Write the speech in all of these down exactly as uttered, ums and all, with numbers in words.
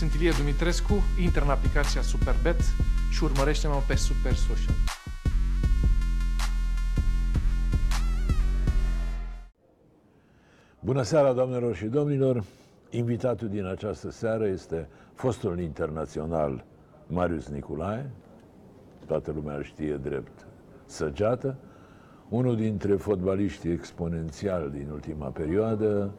Sunt Ilie Dumitrescu, intră în aplicația Superbet și urmărește-mă pe Super Social. Bună seara, doamnelor și domnilor! Invitatul din această seară este fostul internațional Marius Niculae, toată lumea îl știe drept Săgeată, unul dintre fotbaliștii exponențiali din ultima perioadă,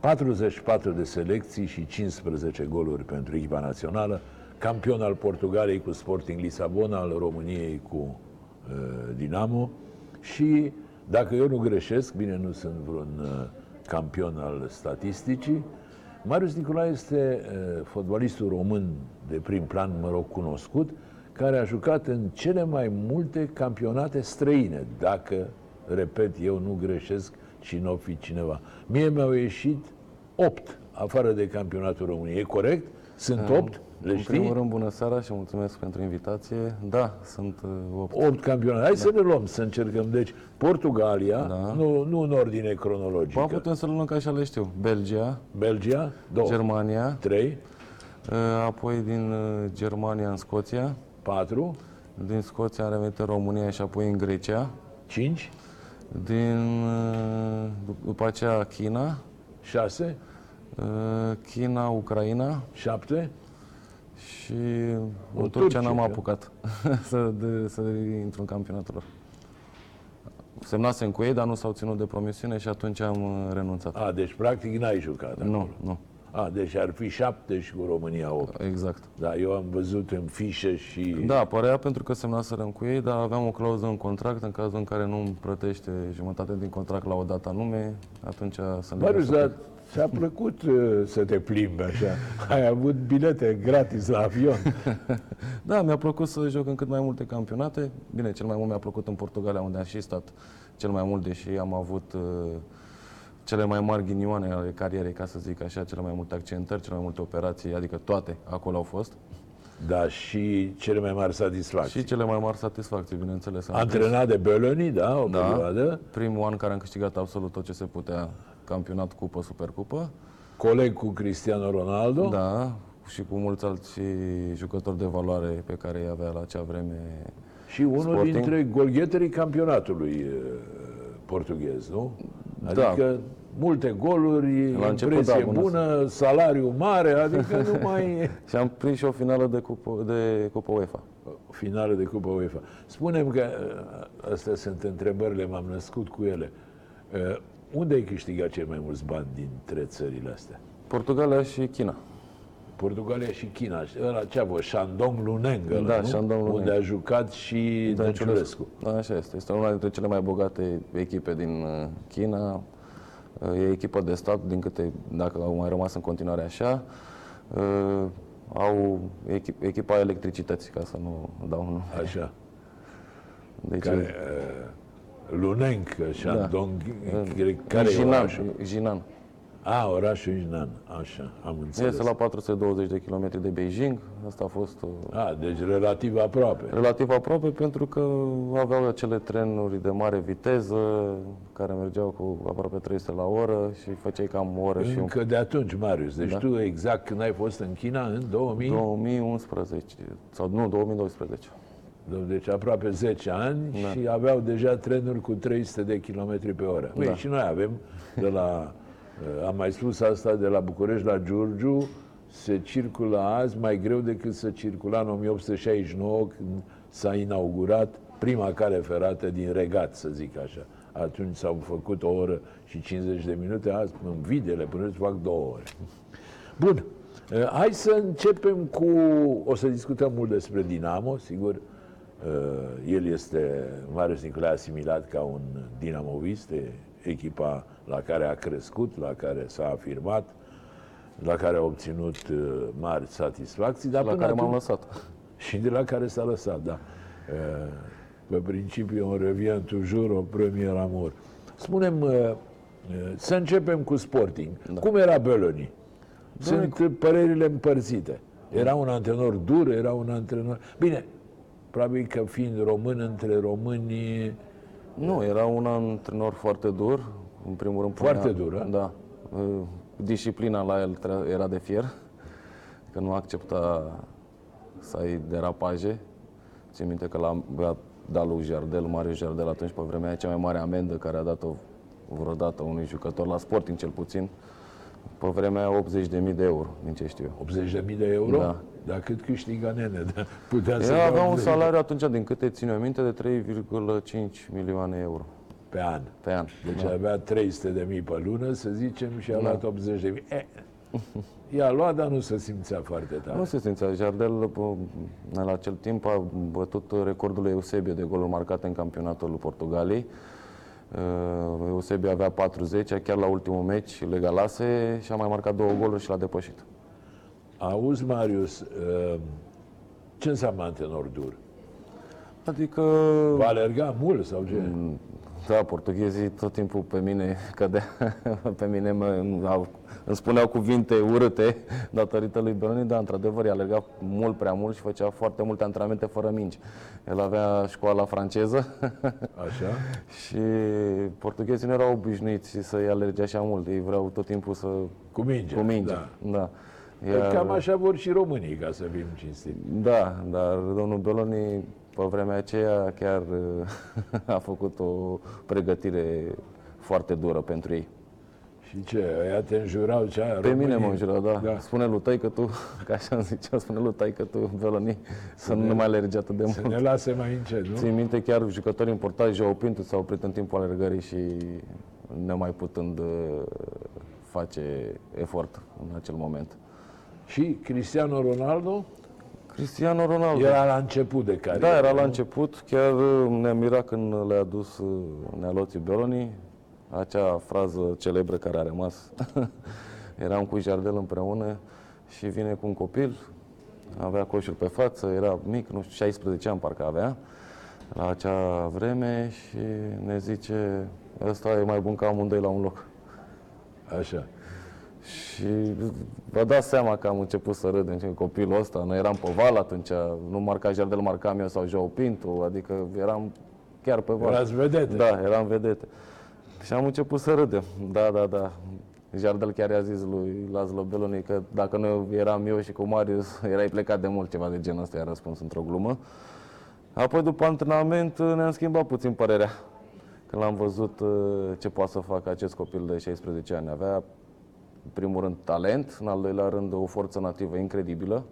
patruzeci și patru de selecții și cincisprezece goluri pentru echipa națională, campion al Portugaliei cu Sporting Lisabona, al României cu uh, Dinamo și, dacă eu nu greșesc, bine, nu sunt vreun uh, campion al statisticii, Marius Niculae este uh, fotbalistul român de prim plan, mă rog, cunoscut, care a jucat în cele mai multe campionate străine, dacă, repet, eu nu greșesc și nu o fi cineva. Mie mi-au ieșit opt, afară de campionatul României. E corect? Sunt opt? Le știi? În primul rând, bună seara și mulțumesc pentru invitație. Da, sunt opt. opt campionate. Hai da. să le luăm, să încercăm. Deci, Portugalia, da. nu, nu în ordine cronologică. Ba, putem să le luăm ca așa le știu. Belgia. Belgia. Două. Germania. Trei. Apoi din Germania în Scoția. Patru. Din Scoția am revenit în România și apoi în Grecia. Cinci. Din, după aceea, China. șase. China, Ucraina. șapte. Și în Turcia n-am apucat să, de, să intru în campionatul lor. Semnasem cu ei, dar nu s-au ținut de promisiune și atunci am renunțat. A, deci practic n-ai jucat acolo. Nu, nu. A, deci ar fi șapte și cu România opt. Exact. Da, eu am văzut în fișe și... Da, părea pentru că semnaserăm cu ei, dar aveam o clauză în contract în cazul în care nu îmi plătește jumătate din contract la o dată anume, atunci să... Marius, dar ți-a plăcut uh, să te plimbi așa? Ai avut bilete gratis la avion. Da, mi-a plăcut să joc în cât mai multe campionate. Bine, cel mai mult mi-a plăcut în Portugalia, unde am și stat cel mai mult, deși am avut... Uh, cele mai mari ghinioane ale carierei, ca să zic așa, cele mai multe accentări, cele mai multe operații, adică toate acolo au fost. Da, și cele mai mari satisfacții. Și cele mai mari satisfacții, bineînțeles. Antrenat de Bölöni, da, o da, perioadă. Primul an care am câștigat absolut tot ce se putea, campionat, cupă, supercupă. Coleg cu Cristiano Ronaldo. Da, și cu mulți alți jucători de valoare pe care îi avea la acea vreme și unul Sporting. Dintre golgheterii campionatului portughez, nu? Adică da. Multe goluri, la impresie început, da, bună, bună, salariu mare, adică nu mai... Și am prins și o finală de cupă, de cupă UEFA. Finală de cupă UEFA. Spune-mi că, astea sunt întrebările, m-am născut cu ele. Uh, unde ai câștigat cei mai mulți bani dintre țările astea? Portugalia și China. Portugalia și China. Ăla ce a fost? Shandong Luneng, da, Shandong Luneng, unde a jucat și Dănciulescu. Da, așa este. Este una dintre cele mai bogate echipe din China. E echipă de stat, din câte, dacă au mai rămas în continuare așa. Au echipa, echipa electricității, ca să nu dau unul. Așa. Deci, care, Luneng, Shandong, da. Care e Jinan. A, orașul Jinan, așa, am înțeles. Este la patru sute douăzeci de kilometri de Beijing, asta a fost... A, deci relativ aproape. Relativ aproape pentru că aveau acele trenuri de mare viteză, care mergeau cu aproape trei sute la oră și făceai cam o oră Încă și... Încă de atunci, Marius, deci da? Tu exact când ai fost în China, în două mii? două mii unsprezece, sau nu, două mii doisprezece. Deci aproape zece ani, da. Și aveau deja trenuri cu trei sute de kilometri pe oră. Păi da. Și noi avem de la... Am mai spus asta, de la București la Giurgiu se circulă azi mai greu decât se circula în o mie opt sute șaizeci și nouă, când s-a inaugurat prima cale ferată din Regat, să zic așa. Atunci s-au făcut o oră și cincizeci de minute, azi în videle până îți fac două ore. Bun, hai să începem cu... O să discutăm mult despre Dinamo, sigur. El este, Marius Niculae, asimilat ca un dinamovist, echipa la care a crescut, la care s-a afirmat, la care a obținut mari satisfacții. Dar la până care atunci... m-am lăsat. Și de la care s-a lăsat, da. Pe principiu, on revient toujours au premier amour. Spunem, să începem cu Sporting. Da. Cum era Bölöni? Sunt cu... părerile împărțite. Era un antrenor dur, era un antrenor... Bine, probabil că fiind român între românii... Nu, era un antrenor foarte dur, în primul rând. Foarte punea, dur, da. Disciplina la el era de fier că nu accepta să ai derapaje. Țin minte că l-a dat lui Jardel, Marius Jardel, atunci pe vremea aia, cea mai mare amendă care a dat-o vreodată unui jucător, la Sporting cel puțin, pe vremea aia optzeci de mii de euro, din ce știu eu. optzeci de mii de euro? Da. Dar cât câștiga nene? Putea să eu aveam un salariu atunci, din câte țin eu minte, de trei virgulă cinci milioane euro. Pe an. Pe an. Deci da. Avea trei sute de mii pe lună, să zicem, și a da. luat optzeci de mii. Eh. I-a luat, dar nu se simțea foarte tare. Nu se simțea. Jardel, la acel timp, a bătut recordul Eusebio de goluri marcate în campionatul Portugaliei. Eusebio avea patruzeci, chiar la ultimul meci le egalase și a mai marcat două goluri și l-a depășit. Auzi, Marius, ce înseamnă antrenor dur? Adică... va alerga mult sau ce? Da, portughezii tot timpul pe mine cădea, pe mine mă, îmi spuneau cuvinte urâte datorită lui Bölöni, dar într-adevăr i-a alergat mult prea mult și făcea foarte multe antrenamente fără mingi. El avea școala franceză. Așa. Și portughezii nu erau obișnuiți să-i alerge așa mult, ei vreau tot timpul să... cu minge. Cu minge, da. Da. Iar... cam așa vor și românii, ca să fim cinstiți. Da, dar domnul Bölöni, pe vremea aceea, chiar a făcut o pregătire foarte dură pentru ei. Și ce? Ea te înjurau? Cea, pe românii? Mine mă înjurau, da. da. Spune lui taică tu, că așa îmi zicea, spune lui taică tu, Bölöni, să ne, nu mai alergi atât de mult. Să ne lase mai încet, nu? Țin minte, chiar jucători importanți, João Pinto, s-au oprit în timpul alergării și nemai putând face efort în acel moment. Și Cristiano Ronaldo? Cristiano Ronaldo. Era la început de carieră. Da, era la început. Chiar ne-a mirat când le-a dus nealoții Bölöni. Acea frază celebră care a rămas. Eram cu Jardel împreună și vine cu un copil. Avea coșul pe față, era mic, nu știu, șaisprezece ani parcă avea la acea vreme și ne zice, ăsta e mai bun ca amândoi la un loc. Așa. Și vă dați seama că am început să râdem, copilul ăsta, noi eram pe val atunci, nu marca Jardel, marcam eu sau João Pinto, adică eram chiar pe val. Erați vedete. Da, eram vedete. Și am început să râdem, da, da, da. Jardel chiar i-a zis lui László Bölöni că dacă noi eram eu și cu Marius, erai plecat de mult, ceva de genul ăsta, i-a răspuns într-o glumă. Apoi după antrenament ne-am schimbat puțin părerea, când l-am văzut ce poate să facă acest copil de șaisprezece ani. Avea în primul rând talent, în al doilea rând o forță nativă incredibilă.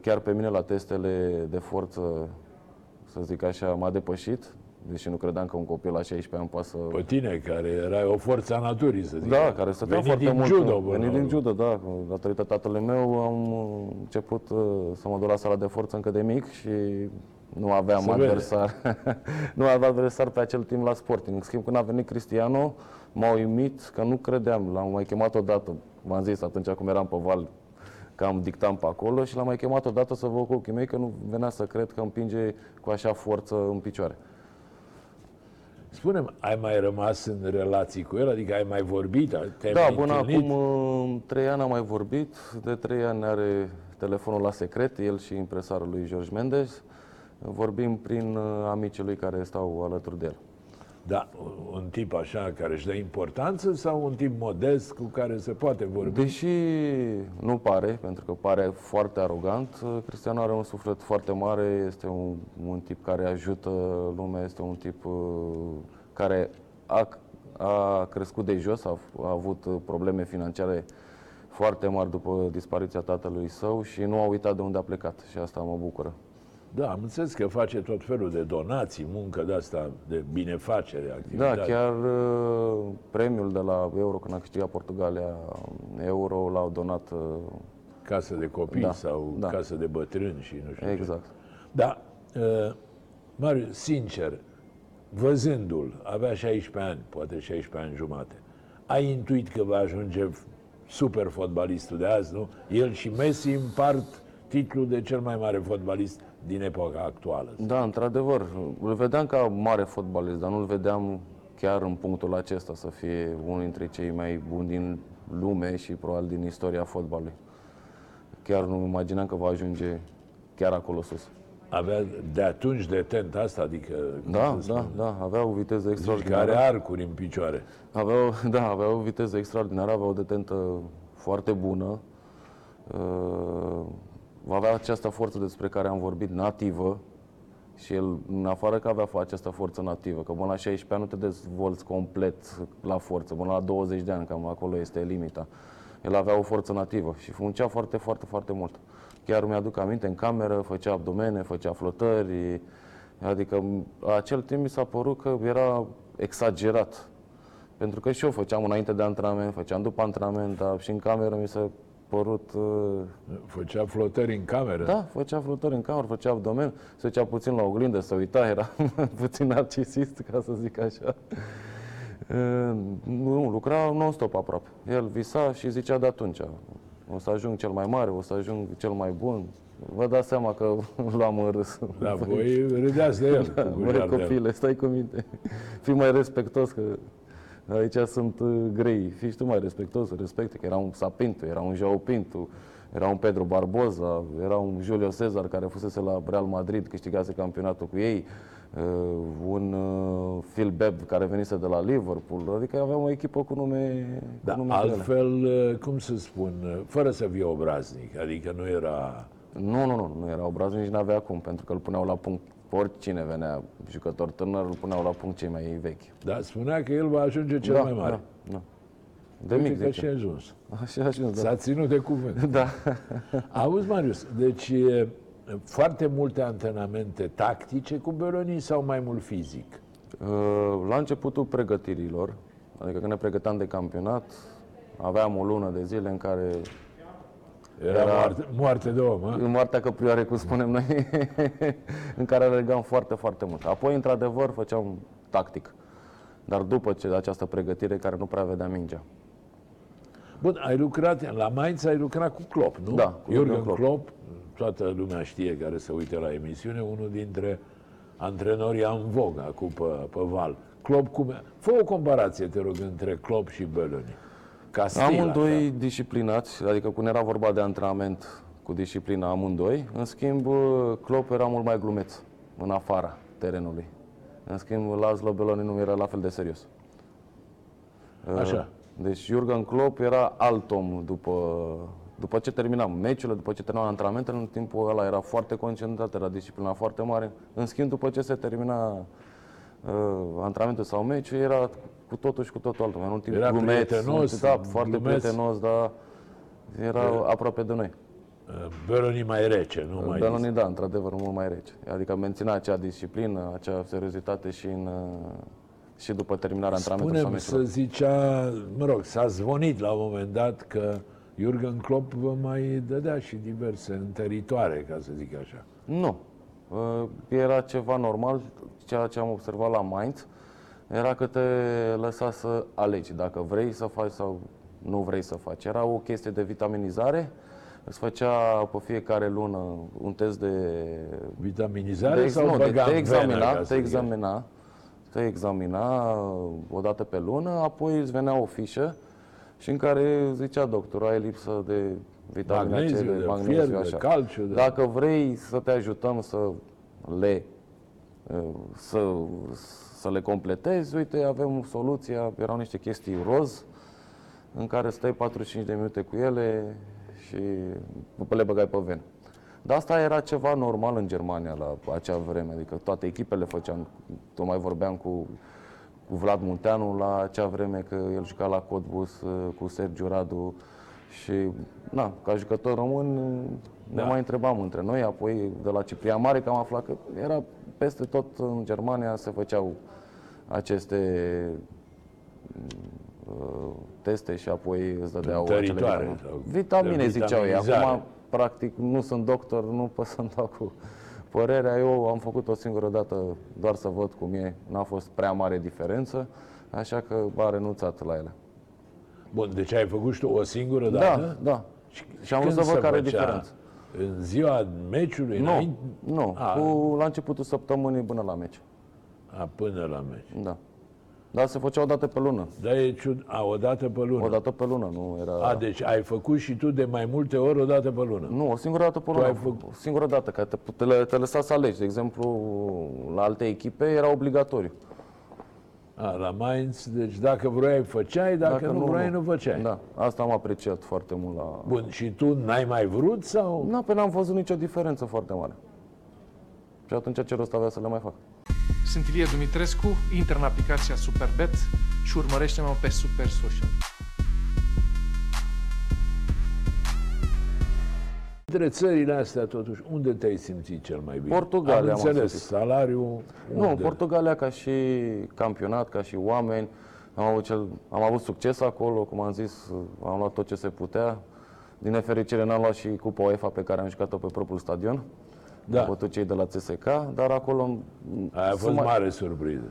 Chiar pe mine la testele de forță, să zic așa, m-a depășit, deși nu credeam că un copil la șaisprezece ani poate să... Pe tine, care era o forță a naturii, să zic. Da, care stătea foarte din mult. Judo, venit din judo, da. Datorită tatălui meu am început să mă duc la sala de forță încă de mic și nu aveam se adversar. Nu aveam adversar pe acel timp la Sporting. În schimb, când a venit Cristiano, m-a uimit că nu credeam. L-am mai chemat odată, v-am zis atunci cum eram pe val, că am dictam pe acolo și l-am mai chemat odată să văd cu ochii mei că nu venea să cred că împinge cu așa forță în picioare. Spune-mi, ai mai rămas în relații cu el? Adică ai mai vorbit? Te-ai da, până întâlnit? Acum trei ani am mai vorbit. De trei ani are telefonul la secret, el și impresarul lui George Mendes. Vorbim prin amicii lui care stau alături de el. Da, un tip așa care își dă importanță sau un tip modest cu care se poate vorbi? Deși nu pare, pentru că pare foarte arogant, Cristiano are un suflet foarte mare, este un, un tip care ajută lumea, este un tip care a, a crescut de jos, a, a avut probleme financiare foarte mari după dispariția tatălui său și nu a uitat de unde a plecat și asta mă bucură. Da, am înțeles că face tot felul de donații, muncă de asta, de binefacere, activitate. Da, chiar uh, premiul de la Euro, când a câștigat Portugalia Euro, l-au donat... Uh, casă de copii da, sau da. Casă de bătrâni și nu știu exact. Ce. Da, uh, Marius, sincer, văzându-l, avea șaisprezece ani, poate șaisprezece ani jumate, ai intuit că va ajunge super fotbalistul de azi, nu? El și Messi împart titlul de cel mai mare fotbalist din epoca actuală. Da, într-adevăr. Îl vedeam ca mare fotbalist, dar nu-l vedeam chiar în punctul acesta să fie unul dintre cei mai buni din lume și probabil din istoria fotbalului. Chiar nu imaginam că va ajunge chiar acolo sus. Avea de atunci de tent asta, adică... Da, da, da, avea o viteză extraordinară. Care arcuri în picioare. Avea, da, avea o viteză extraordinară, avea o detentă foarte bună. va avea această forță despre care am vorbit, nativă. Și el, în afară că avea această forță nativă, că până la șaisprezece ani nu te dezvolți complet la forță, până la douăzeci de ani, cam acolo este limita. El avea o forță nativă și muncea foarte, foarte, foarte mult. Chiar mi-aduc aminte, în cameră, făcea abdomene, făcea flotări, adică acel timp mi s-a părut că era exagerat. Pentru că și eu făceam înainte de antrenament, făceam după antrenament, dar și în cameră mi s-a părut... Uh... Făcea flotări în cameră? Da, făcea flotări în cameră, făcea abdomen, se ducea puțin la oglindă, se uita, era puțin narcisist, ca să zic așa. Uh, nu, lucra non-stop aproape. El visa și zicea de atunci, o să ajung cel mai mare, o să ajung cel mai bun. Vă dați seama că luam în râs. Da, voi râdeați de el. Da, băi, copile, stai cu minte. Fii mai respectos, că aici sunt grei. Fii și tu mai respectos, respecte, că era un Sapintu, era un João Pinto, era un Pedro Barbosa, era un Julio Cezar, care fusese la Real Madrid, câștigase campionatul cu ei, un Phil Bebb, care venise de la Liverpool, adică aveam o echipă cu nume... Da, cu nume altfel, grele. Cum să spun, fără să fie obraznic, adică nu era... Nu, nu, nu, nu era obraznic și n-avea cum, pentru că îl puneau la punct. Oricine venea jucător tânăr, îl puneau la punct cei mai vechi. Dar spunea că el va ajunge cel da, mai mare. Da, da. De Uite mic, că și-a ajuns. Și-a ajuns, da. S-a ținut de cuvânt. Da. Auzi, Marius, deci foarte multe antrenamente tactice cu Bölöni sau mai mult fizic? La începutul pregătirilor, adică când ne pregăteam de campionat, aveam o lună de zile în care... Era, era moarte, moarte de om, a? Moartea căprioare, cum spunem noi, în care alergam foarte, foarte mult. Apoi, într-adevăr, făceam tactic, dar după ce această pregătire care nu prea vedea mingea. Bun, ai lucrat, la Mainz ai lucrat cu Klopp, nu? Da, cu Jürgen Klopp. Klopp, toată lumea știe care se uită la emisiune, unul dintre antrenorii în vogă acum pe, pe val. Klopp, cum... Fă o comparație, te rog, între Klopp și Bölöni. Stil, amândoi așa. Disciplinați, adică când era vorba de antrenament cu disciplina amândoi, în schimb Klopp era mult mai glumeț în afara terenului. În schimb László Bölöni nu era la fel de serios. Așa. Deci Jürgen Klopp era alt om după, după ce terminam meciurile, după ce terminam antrenamentele, în timpul ăla era foarte concentrat, era disciplina foarte mare. În schimb, după ce se termina uh, antrenamentul sau meciul, era cu totul și cu totul altul. În un timp era glumeț, prietenos, da, foarte glumeț. Prietenos, dar era aproape de noi. Bölöni mai rece, nu mai Bölöni, da, într-adevăr, mult mai rece. Adică menținea acea disciplină, acea seriozitate și, în, și după terminarea antrenamentului. Spunem să zicea, mă rog, s-a zvonit la un moment dat că Jürgen Klopp vă mai dădea și diverse întăritoare, ca să zic așa. Nu. Era ceva normal, ceea ce am observat la Mainz, era că te lăsa să alegi dacă vrei să faci sau nu vrei să faci. Era o chestie de vitaminizare. Îți făcea pe fiecare lună un test de... Vitaminizare de, sau nu, de, te, examina, te, examina, te examina o dată pe lună, apoi îți venea o fișă și în care zicea doctorul, ai lipsă de vitamina C, de, de magneziu, fier, așa. De calciu, de... Dacă vrei să te ajutăm să le... Să, să le completezi, uite, avem soluția, erau niște chestii roz, în care stai patruzeci și cinci de minute cu ele și le băgai pe ven. Dar asta era ceva normal în Germania la acea vreme, adică toate echipele făceam, tot mai vorbeam cu, cu Vlad Munteanu la acea vreme, că el juca la Cottbus cu Sergiu Radu și, na, ca jucător român, ne da. mai întrebam între noi, apoi de la Ciprian Mare, că am aflat că era peste tot în Germania se făceau aceste uh, teste și apoi îți dădeau acele vitamine, ziceau ei. Acum, practic, nu sunt doctor, nu pot să-mi dau cu părerea. Eu am făcut o singură dată doar să văd cum e. N-a fost prea mare diferență, așa că a renunțat la ele. Bun, deci ai făcut și tu o singură dată? Da, da. Și, și am vrut să văd care e diferența. În ziua meciului? Nu, înainte... nu. A, cu, la începutul săptămânii până la meci. A, până la meci. Da. Dar se făcea o dată pe lună. Da, e ciud... A, o dată pe lună. O dată pe lună, nu era... A, deci ai făcut și tu de mai multe ori o dată pe lună. Nu, o singură dată pe lună. Ai făcut... O singură dată, că te, te, te lăsa să alegi. De exemplu, la alte echipe era obligatoriu. A, la Mainz, deci dacă vroiai făceai, dacă, dacă nu vroiai nu făceai. Da, asta am apreciat foarte mult la... Bun, și tu n-ai mai vrut sau? Nu, pe n-am văzut nicio diferență foarte mare. Și atunci ce rost avea să le mai fac? Sunt Ilie Dumitrescu, intră în aplicația Superbet și urmărește-mă pe Super Social. Între țările astea, totuși, unde te-ai simțit cel mai bine? Portugalia. Am înțeles, salariul... Nu, Portugalia ca și campionat, ca și oameni. Am avut, cel, am avut succes acolo, cum am zis, am luat tot ce se putea. Din nefericire n-am luat și Cupa UEFA pe care am jucat-o pe propriul stadion. Da. Am bătut cei de la T S K, dar acolo... Aia a fost mai... mare surpriză.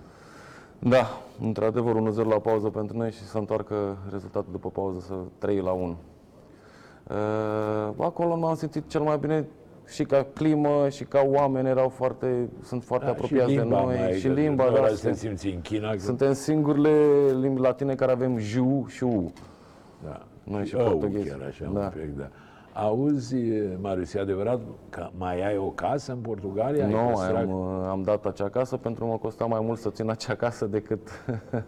Da, într-adevăr, unu zero la pauză pentru noi și să întoarcă rezultatul după pauză să trei la unu. Acolo m-am simțit cel mai bine și ca climă și ca oameni erau foarte, sunt foarte da, apropiați de noi și limba, noi da, suntem, simți în China, că... suntem singurile limbi latine care avem jiu și u. Da. Noi și, și portughezi. Da. Da. Auzi, Marius, e adevărat că mai ai o casă în Portugalia? Nu, no, am, am dat acea casă pentru că mă costa mai mult să țin acea casă decât...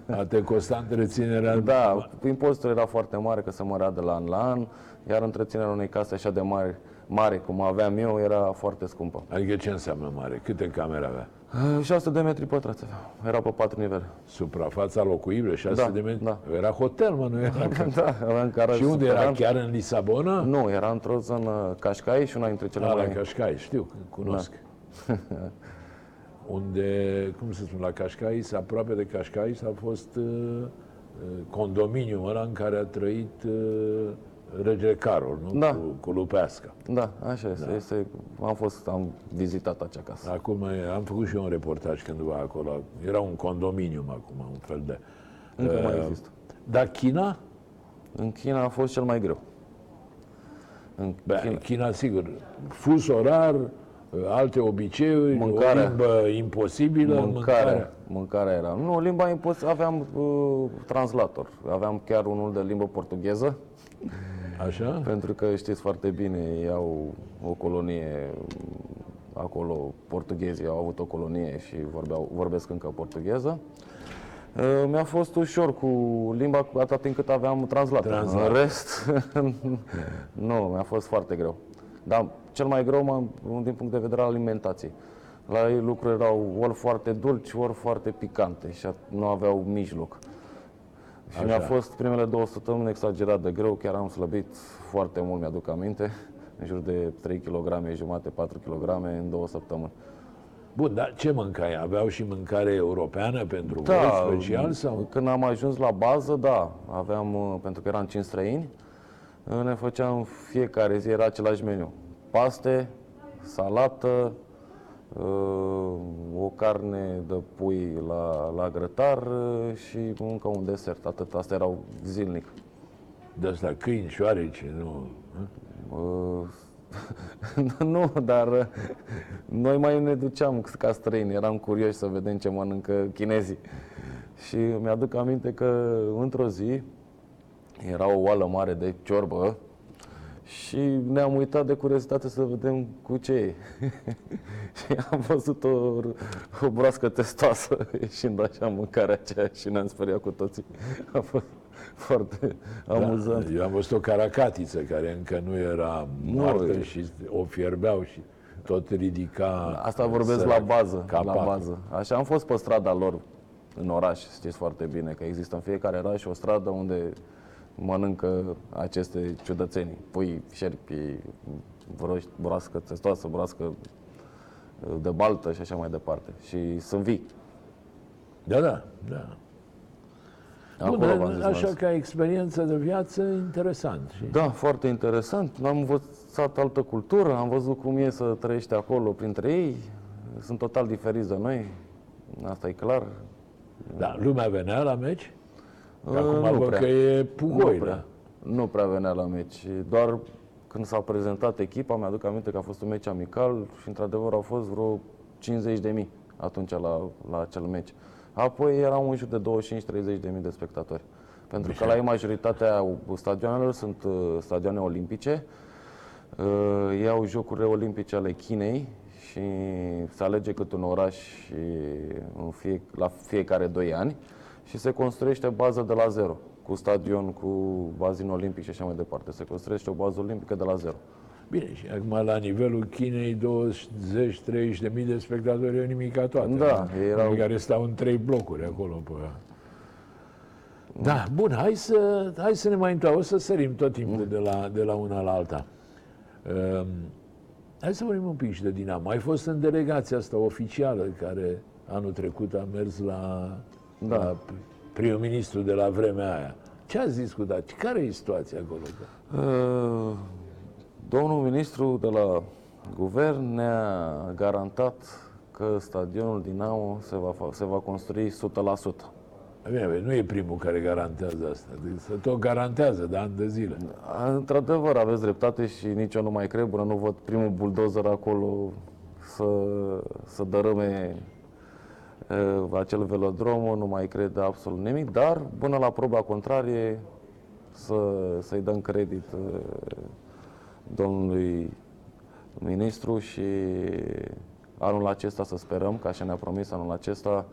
A te costa întreținerea? Da, impozitul era foarte mare, că se mărea de la an la an, iar întreținerea unei case așa de mari, mare, cum aveam eu, era foarte scumpă. Adică ce înseamnă mare? Câte camere avea? șase sute de metri pătrați avea. Era pe patru nivele. Suprafața locuibilă, șase sute de metri? Da. Era hotel, mă, nu era? Da, era în caraj. Și unde era? Era? Chiar în Lisabona? Nu, era într-o zonă Cascai și una dintre cele da, mai... la Cascai, știu, cunosc. Da. Unde, cum să spun, la Cascai, aproape de Cascai, s-a fost uh, condominiul ăla în care a trăit... Uh, Regele Carol, nu? Da. Cu, cu Lupeasca. Da, așa este. Da. Este am, fost, am vizitat acea casă. Acum am făcut și eu un reportaj cândva acolo. Era un condominium acum, un fel de... Încă uh, mai există. Dar China? În China a fost cel mai greu. În Bă, China. China, sigur. Fus orar, alte obiceiuri, mâncarea. O limbă imposibilă. Mâncarea. Mâncarea, mâncarea era. Nu, limba imposibilă. Aveam uh, translator. Aveam chiar unul de limbă portugheză. Așa? Pentru că știți foarte bine, iau o colonie acolo, portughezii au avut o colonie și vorbeau, vorbesc încă portugheză. Mi-a fost ușor cu limba atâta timp cât aveam translator. În rest, nu, mi-a fost foarte greu. Dar cel mai greu din punct de vedere al alimentației. La ei lucrurile erau ori foarte dulci, ori foarte picante și nu aveau mijloc. Și așa. Mi-a fost primele două săptămâni exagerat de greu, chiar am slăbit foarte mult, mi-aduc aminte, în jur de trei virgulă cinci kilograme, patru kilograme în două săptămâni. Bun, dar ce mâncai? Aveau și mâncare europeană pentru da, voi special? Sau? Când am ajuns la bază, da, aveam, pentru că eram cinci străini, ne făceam fiecare zi, era același meniu. Paste, salată, o carne de pui la, la grătar și încă un desert, atât. Astea erau zilnic. De asta câini, șoareci, nu? Nu, dar noi mai ne duceam ca străini, eram curioși să vedem ce mănâncă chinezii. Și mi-aduc aminte că într-o zi era o oală mare de ciorbă și ne-am uitat de curiozitate să vedem cu ce e. Și am văzut o, o broască testoasă ieșind așa în mâncarea aceea și ne-am speriat cu toții. A fost foarte da, amuzant. Eu am văzut o caracatiță care încă nu era moartă nu, și o fierbeau și tot ridica... Asta vorbesc la bază, la bază. Așa am fost pe strada lor în oraș, știți foarte bine că există în fiecare oraș o stradă unde... mănâncă aceste ciudățenii, pui, șerpi, broști, broască testoasă, broască de baltă și așa mai departe. Și sunt vii. Da, da, da. Acolo bun, v-am zis, așa m-am. Ca experiență de viață, interesant. Da, foarte interesant. Am învățat altă cultură, am văzut cum e să trăiești acolo printre ei. Sunt total diferiți de noi, asta e clar. Da, lumea venea la meci? Acum văd că e Pugoi, nu prea. Nu prea venea la meci, doar când s-a prezentat echipa, mi-aduc aminte că a fost un meci amical și într-adevăr au fost vreo cincizeci de mii atunci la, la acel meci. Apoi erau în jur de douăzeci și cinci - treizeci de mii de spectatori. Pentru că la ei majoritatea stadioanelor sunt stadioane olimpice, iau jocurile olimpice ale Chinei și se alege cât un oraș la fiecare doi ani. și se construiește bază de la zero, cu stadion, cu bazin olimpic și așa mai departe. Se construiește o bază olimpică de la zero. Bine, și acum la nivelul Chinei douăzeci treizeci de mii de spectatori e nimica toată. Da, erau... care stau în trei blocuri acolo pe... Da, bun, hai să, hai să ne mai întoarcem, o să sărim tot timpul de la, de la una la alta. Um, hai să vorbim un pic și de Dinamo. Ai fost în delegația asta oficială care anul trecut a mers la, da. la prim-ministru de la vremea aia. Ce ați discutat? Care e situația acolo? Uh, domnul ministru de la guvern ne-a garantat că stadionul Dinamo se va, se va construi o sută la sută. Bine, nu e primul care garantează asta, deci se tot garantează de ani de zile. Într-adevăr, aveți dreptate și nici eu nu mai cred, bună, nu văd primul buldozer acolo să, să dărâme uh, acel velodrom, nu mai cred absolut nimic, dar până la proba contrarie să, să-i dăm credit uh, domnului ministru și anul acesta să sperăm, ca așa ne-a promis anul acesta,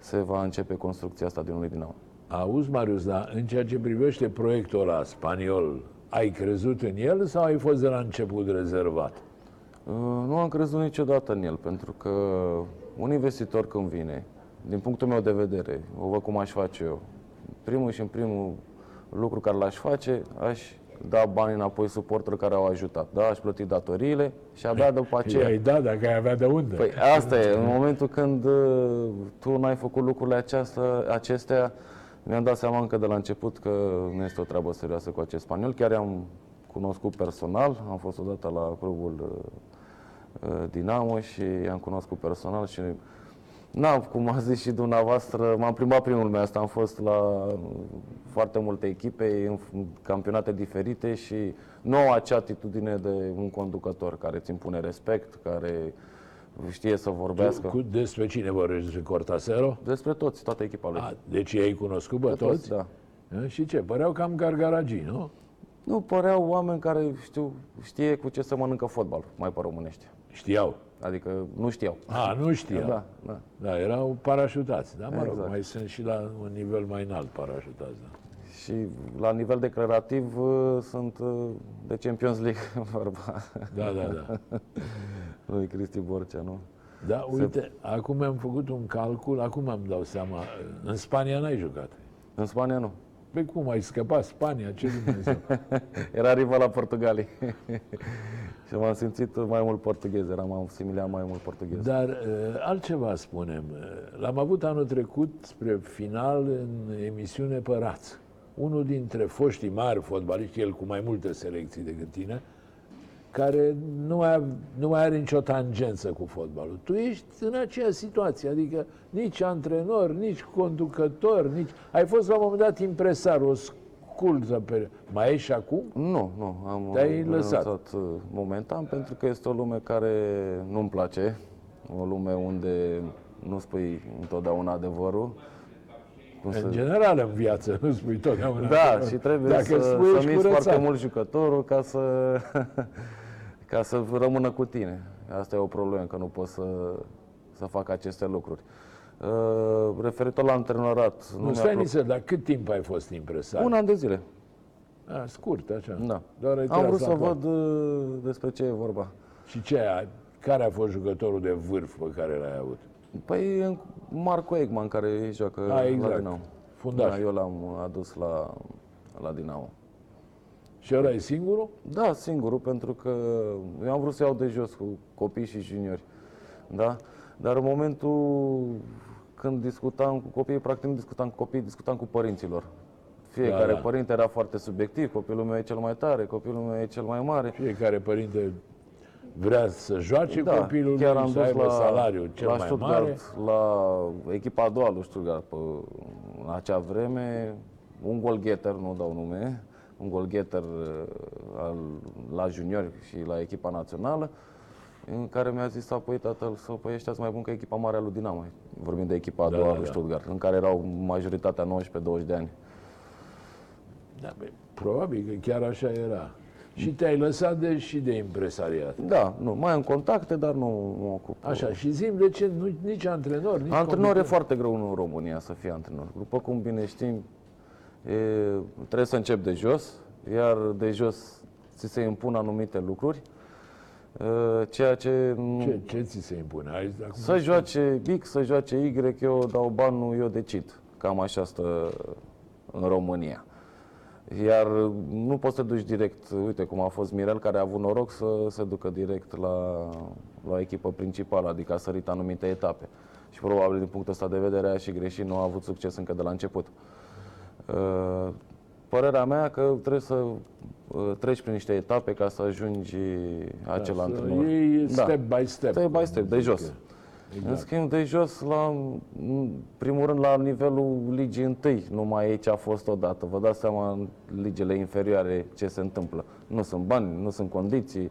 se va începe construcția stadionului Dinamo. Auzi, Marius, dar în ceea ce privește proiectul ăla spaniol, ai crezut în el sau ai fost de la început rezervat? Uh, nu am crezut niciodată în el, pentru că un investitor când vine, din punctul meu de vedere, o văd cum aș face eu, primul și în primul lucru care l-aș face, aș da bani înapoi suporterilor care au ajutat. Da, aș plăti datoriile și abia după aceea... I-ai dat, dacă ai avea de unde. Păi asta e, în momentul când tu n-ai făcut lucrurile aceasta, acestea, mi-am dat seama încă de la început că nu este o treabă serioasă cu acest spaniol. Chiar i-am cunoscut personal, am fost odată la clubul Dinamo și i-am cunoscut personal și... Na, cum a zis și dumneavoastră, m-am plimbat prin lumea asta, am fost la foarte multe echipe, în campionate diferite și nu au acea atitudine de un conducător care îți impune respect, care știe să vorbească. Cu, despre cine vorbești? Despre Cortasero? Despre toți, toată echipa lui. A, deci ei cunoscut pe toți? Da. Și ce? Păreau cam gargaragii, nu? Nu, păreau oameni care știu, știe cu ce să mănâncă fotbal, mai pe românești. Știau. Adică nu știau. A, nu știau. Da, da. Da, erau parașutați, da? Mă rog, exact. Mai sunt și la un nivel mai înalt parașutați, da. Și la nivel declarativ sunt de Champions League, vorba. Da, da, da. Lui Cristi Borcea, nu? Da, uite, Se... acum am făcut un calcul, acum am dau seama, în Spania n-ai jucat. În Spania nu. Păi cum, ai scăpat Spania? Ce Dumnezeu? Era rivala Portugalii. Și m-am simțit mai mult portughez, eram asimilat mai mult portughez. Dar altceva spunem, l-am avut anul trecut spre final în emisiune pe Raț. Unul dintre foștii mari fotbaliști, el cu mai multe selecții decât tine, care nu mai, nu mai are nicio tangență cu fotbalul. Tu ești în aceeași situație, adică nici antrenor, nici conducător, nici... Ai fost la un moment dat impresar, o sculptă pe... Mai ești și acum? Nu, nu. Am Te-ai lăsat. lăsat momentan, pentru că este o lume care nu-mi place, o lume unde nu spui întotdeauna adevărul. Cum în să... general în viață, nu spui totdeauna. Da, și trebuie Dacă să, să miți foarte mult jucătorul ca să, ca să rămână cu tine. Asta e o problemă, că nu pot să, să fac aceste lucruri. Uh, referitor la antrenorat... Nu, nu stai nici să, dar cât timp ai fost impresat? Un an de zile. A, scurt, așa. Da. Doar Am vrut să văd uh, despre ce e vorba. Și ce ai? Care a fost jucătorul de vârf pe care l-ai avut? Păi Marco Eggman, care joacă a, exact. la Dinamo. Fundaș. Da, eu l-am adus la, la Dinamo. Și ăla e singurul? Da, singurul, pentru că eu am vrut să iau de jos cu copii și juniori. Da? Dar în momentul când discutam cu copiii, practic nu discutam cu copiii, discutam cu părinților. Fiecare da, da. părinte era foarte subiectiv, copilul meu e cel mai tare, copilul meu e cel mai mare. Fiecare părinte... Vrea să joace da, copilul lui, am să aibă la, salariul cel la mai mare. La echipa a doua lui Stuttgart, pe, în acea vreme, un goalgetter, nu dau nume, un goalgetter al, la juniori și la echipa națională, în care mi-a zis, apoi tatăl, să păi ăștia mai bun ca echipa mare a lui Dinamo, vorbim de echipa a doua da, da, lui Stuttgart, da. în care erau majoritatea nouăsprezece douăzeci de ani. Da, bă, probabil că chiar așa era. Și te-ai lăsat de, și de impresariat. Da, nu, mai am contacte, dar nu mă ocup. Așa, și zi-mi de ce nu, nici antrenor, nici antrenor e foarte greu în România să fii antrenor. După cum bine știm, e, trebuie să încep de jos, iar de jos ți se impun anumite lucruri. Ceea ce, ce, ce ți se impune? Ai, să știu. Joace X, să joace Y, eu dau banul, eu decid. Cam așa stă în România. Iar nu poți să te duci direct, uite cum a fost Mirel, care a avut noroc să se ducă direct la, la echipă principală, adică a sărit anumite etape. Și probabil din punctul ăsta de vedere a și greșit, nu a avut succes încă de la început. Părerea mea că trebuie să treci prin niște etape ca să ajungi da, acel antrenor. Iei step da. by step. Step by step, de jos. Exact. În schimb, de jos, la, în primul rând, la nivelul ligii întâi, numai aici a fost odată. Vă dați seama în ligile inferioare ce se întâmplă. Nu sunt bani, nu sunt condiții.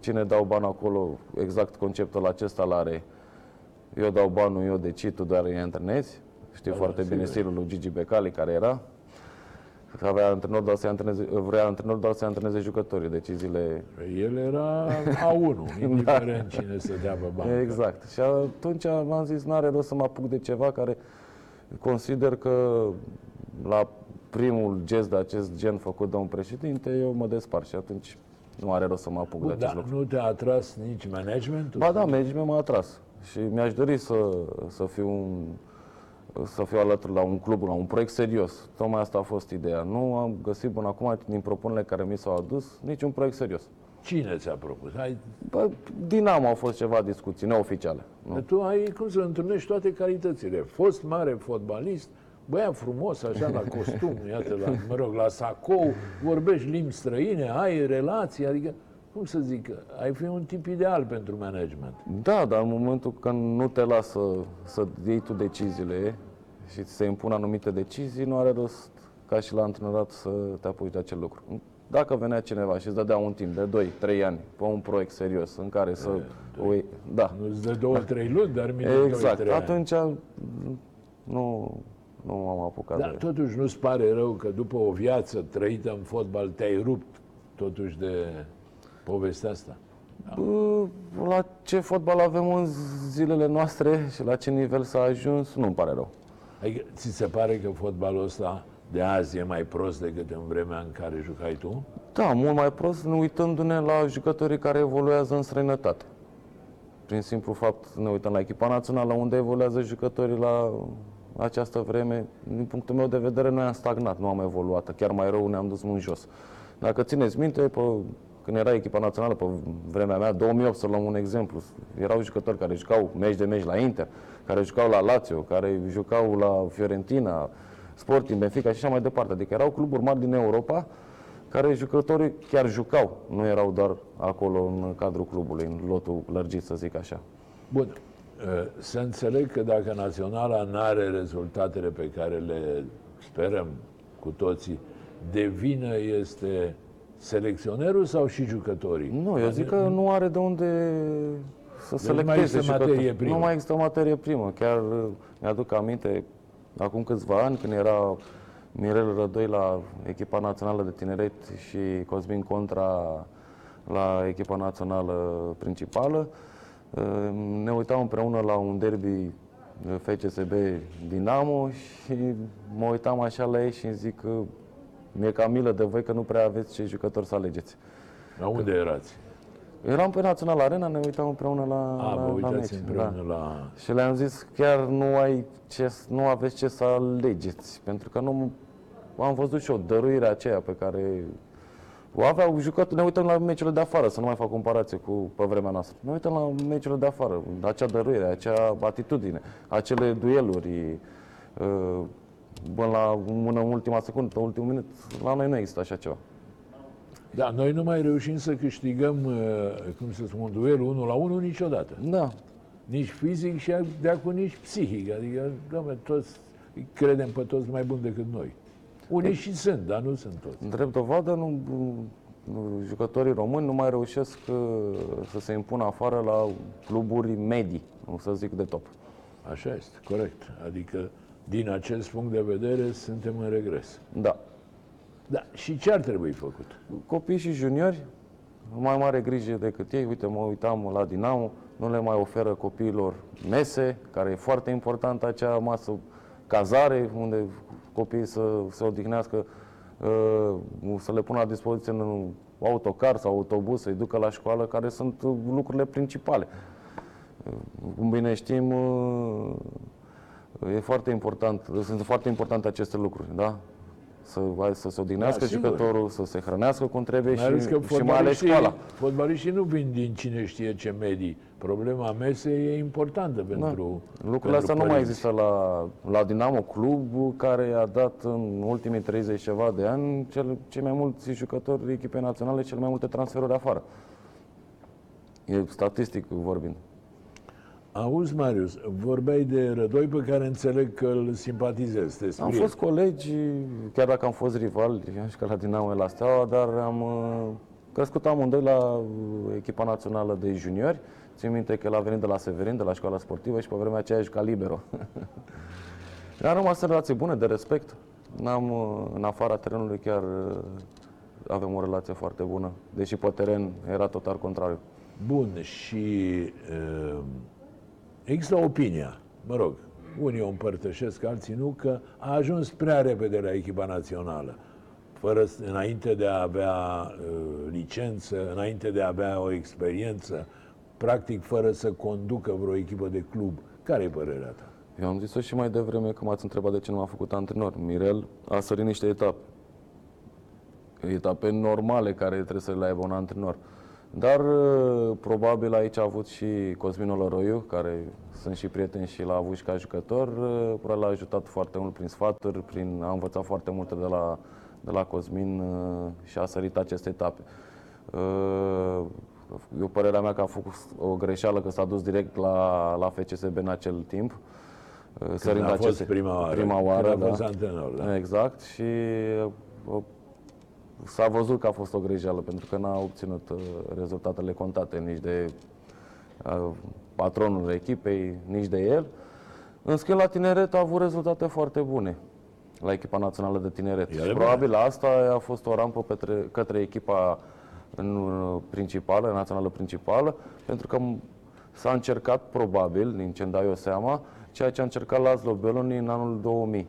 Cine dau bani acolo, exact conceptul acesta l-are. Eu dau banul, eu decid, tu doar îi antrenezi. Știi da, foarte bine stilul lui Gigi Becali, care era. Avea antrenor, doar să antreneze, vrea antrenor doar să antreneze jucătorii, deciziile... El era A unu, indiferent da. Cine să dea pe bancă. Exact. Și atunci am zis, n-are rost să mă apuc de ceva care consider că la primul gest de acest gen făcut de un președinte, eu mă despart și atunci nu are rost să mă apuc Bun, de acest da, lucru. Nu te-a atras nici managementul? Ba da, managementul m-a atras și mi-aș dori să, să fiu un... să fiu alături la un club, la un proiect serios. Tocmai asta a fost ideea. Nu am găsit până acum, din propunerile care mi s-au adus, niciun proiect serios. Cine ți-a propus? Ai... Bă, Dinamo au fost ceva discuții neoficiale. Nu? Tu ai cum să întâlnești toate calitățile. Fost mare fotbalist, băiat frumos, așa, la costum, iată, la, mă rog, la sacou, vorbești limbi străine, ai relații, adică... Cum să zic, ai fi un tip ideal pentru management. Da, dar în momentul când nu te lasă să iei tu deciziile și ți se impun anumite decizii, nu are rost ca și la antrenorat să te apuci de acel lucru. Dacă venea cineva și îți dădea un timp de doi trei ani pe un proiect serios în care e, să... Doi, da. Nu-ți dă două trei luni, dar minim exact. doi trei atunci ani. Nu... nu am apucat. Dar de... totuși nu-ți pare rău că după o viață trăită în fotbal te-ai rupt totuși de... povestea asta? Da. La ce fotbal avem în zilele noastre și la ce nivel s-a ajuns, nu-mi pare rău. Adică, ți se pare că fotbalul ăsta de azi e mai prost decât în vremea în care jucai tu? Da, mult mai prost, nu uitându-ne la jucătorii care evoluează în străinătate. Prin simplu fapt, ne uităm la echipa națională, unde evoluează jucătorii la această vreme. Din punctul meu de vedere, noi am stagnat, nu am evoluat. Chiar mai rău, ne-am dus mult jos. Dacă țineți minte, pe... când era echipa națională, pe vremea mea, două mii opt, să luăm un exemplu, erau jucători care jucau meci de meci la Inter, care jucau la Lazio, care jucau la Fiorentina, Sporting, Benfica și așa mai departe. Adică erau cluburi mari din Europa, care jucătorii chiar jucau, nu erau doar acolo în cadrul clubului, în lotul lărgit, să zic așa. Bun. Să înțeleg că dacă naționala n-are rezultatele pe care le sperăm cu toții, de vină este... selecționerul sau și jucătorii? Nu, eu zic că nu are de unde să selecteze jucătorii. Nu mai există materie primă. Chiar mi-aduc aminte, acum câțiva ani, când era Mirel Rădoi la echipa națională de tineret și Cosmin Contra la echipa națională principală, ne uitam împreună la un derby F C S B Dinamo și mă uitam așa la ei și îmi zic că mi-e cam milă de voi că nu prea aveți ce jucători să alegeți. La unde că... erați? Eram pe Național Arena, ne uitam împreună la, A, la, bă, la meci. Împreună da. la... Și le-am zis, chiar nu, ai ce, nu aveți ce să alegeți. Pentru că nu am văzut și o dăruire aceea pe care o aveau jucători. Ne uităm la meciurile de afară, să nu mai fac comparație cu pe vremea noastră. Ne uităm la meciurile de afară, acea dăruire, acea atitudine, acele dueluri, uh, Bă, la mână, în ultima secundă, în ultimul minut, la noi nu există așa ceva. Da, noi nu mai reușim să câștigăm, cum să spun, duelul unul la unul niciodată. Da. Nici fizic și de acum nici psihic. Adică, doamne, toți credem pe toți mai buni decât noi. Unii e, și sunt, dar nu sunt toți. În drept dovadă, nu, jucătorii români nu mai reușesc să se impună afară la cluburi medii, nu să zic de top. Așa este, corect. Adică, din acest punct de vedere, suntem în regres. Da. Da, și ce ar trebui făcut? Copii și juniori, mai mare grijă decât ei. Uite, mă uitam la Dinamo, nu le mai oferă copiilor mese, care e foarte important, acea masă, cazare, unde copiii să se odihnească, să le pună la dispoziție în autocar sau autobuz, să-i ducă la școală, care sunt lucrurile principale. Cum bine știm, e foarte important, sunt foarte importante aceste lucruri, da? Să, să se odihnească, da, jucătorul, să se hrănească cum trebuie mai și, și mai ales școala. Fotbaliștii nu vin din cine știe ce medii. Problema mesei e importantă pentru da. Lucrurile astea nu mai există la, la Dinamo, club care a dat în ultimii treizeci ceva de ani cel, cei mai mulți jucători echipe naționale, cel mai multe transferuri afară. E statistic vorbind. Auzi, Marius, vorbeai de Rădoi, pe care înțeleg că îl simpatizezi. Am fost colegi, chiar dacă am fost rivali, și că la Dinamo e la Steaua, dar am crescut amândoi la echipa națională de juniori. Țin minte că el a venit de la Severin, de la școala sportivă, și pe vremea aceea a jucat libero. Am rămas în relații bune, de respect. N-am, în afara terenului chiar avem o relație foarte bună, deși pe teren era total contrariu. Bun, și... Uh... Există opinia, mă rog, unii o împărtășesc, alții nu, că a ajuns prea repede la echipa națională, fără, înainte de a avea uh, licență, înainte de a avea o experiență, practic fără să conducă vreo echipă de club. Care e părerea ta? Eu am zis-o și mai devreme, că m-ați întrebat de ce nu m-a făcut antrenor. Mirel a sărit niște etape, etape normale care trebuie să le aibă un antrenor. Dar probabil aici a avut și Cosminul Lăroiu, care sunt și prieteni și l-a avut și ca jucător. Probabil l-a ajutat foarte mult prin sfaturi, prin, a învățat foarte multe de la, de la Cosmin și a sărit aceste etape. Eu, părerea mea, că a făcut o greșeală, că s-a dus direct la, la F C S B în acel timp. Când a fost prima oară, prima oară când a fost da. Antrenor, da. Exact. Și... s-a văzut că a fost o greșeală, pentru că n-a obținut rezultatele contate, nici de patronul echipei, nici de el. În schimb, la tineret a avut rezultate foarte bune, la echipa națională de tineret. Ele și probabil bine. Asta a fost o rampă petre, către echipa principală, națională principală, pentru că s-a încercat, probabil, din ce-mi dau eu seama, ceea ce a încercat László Bölöni în anul două mii.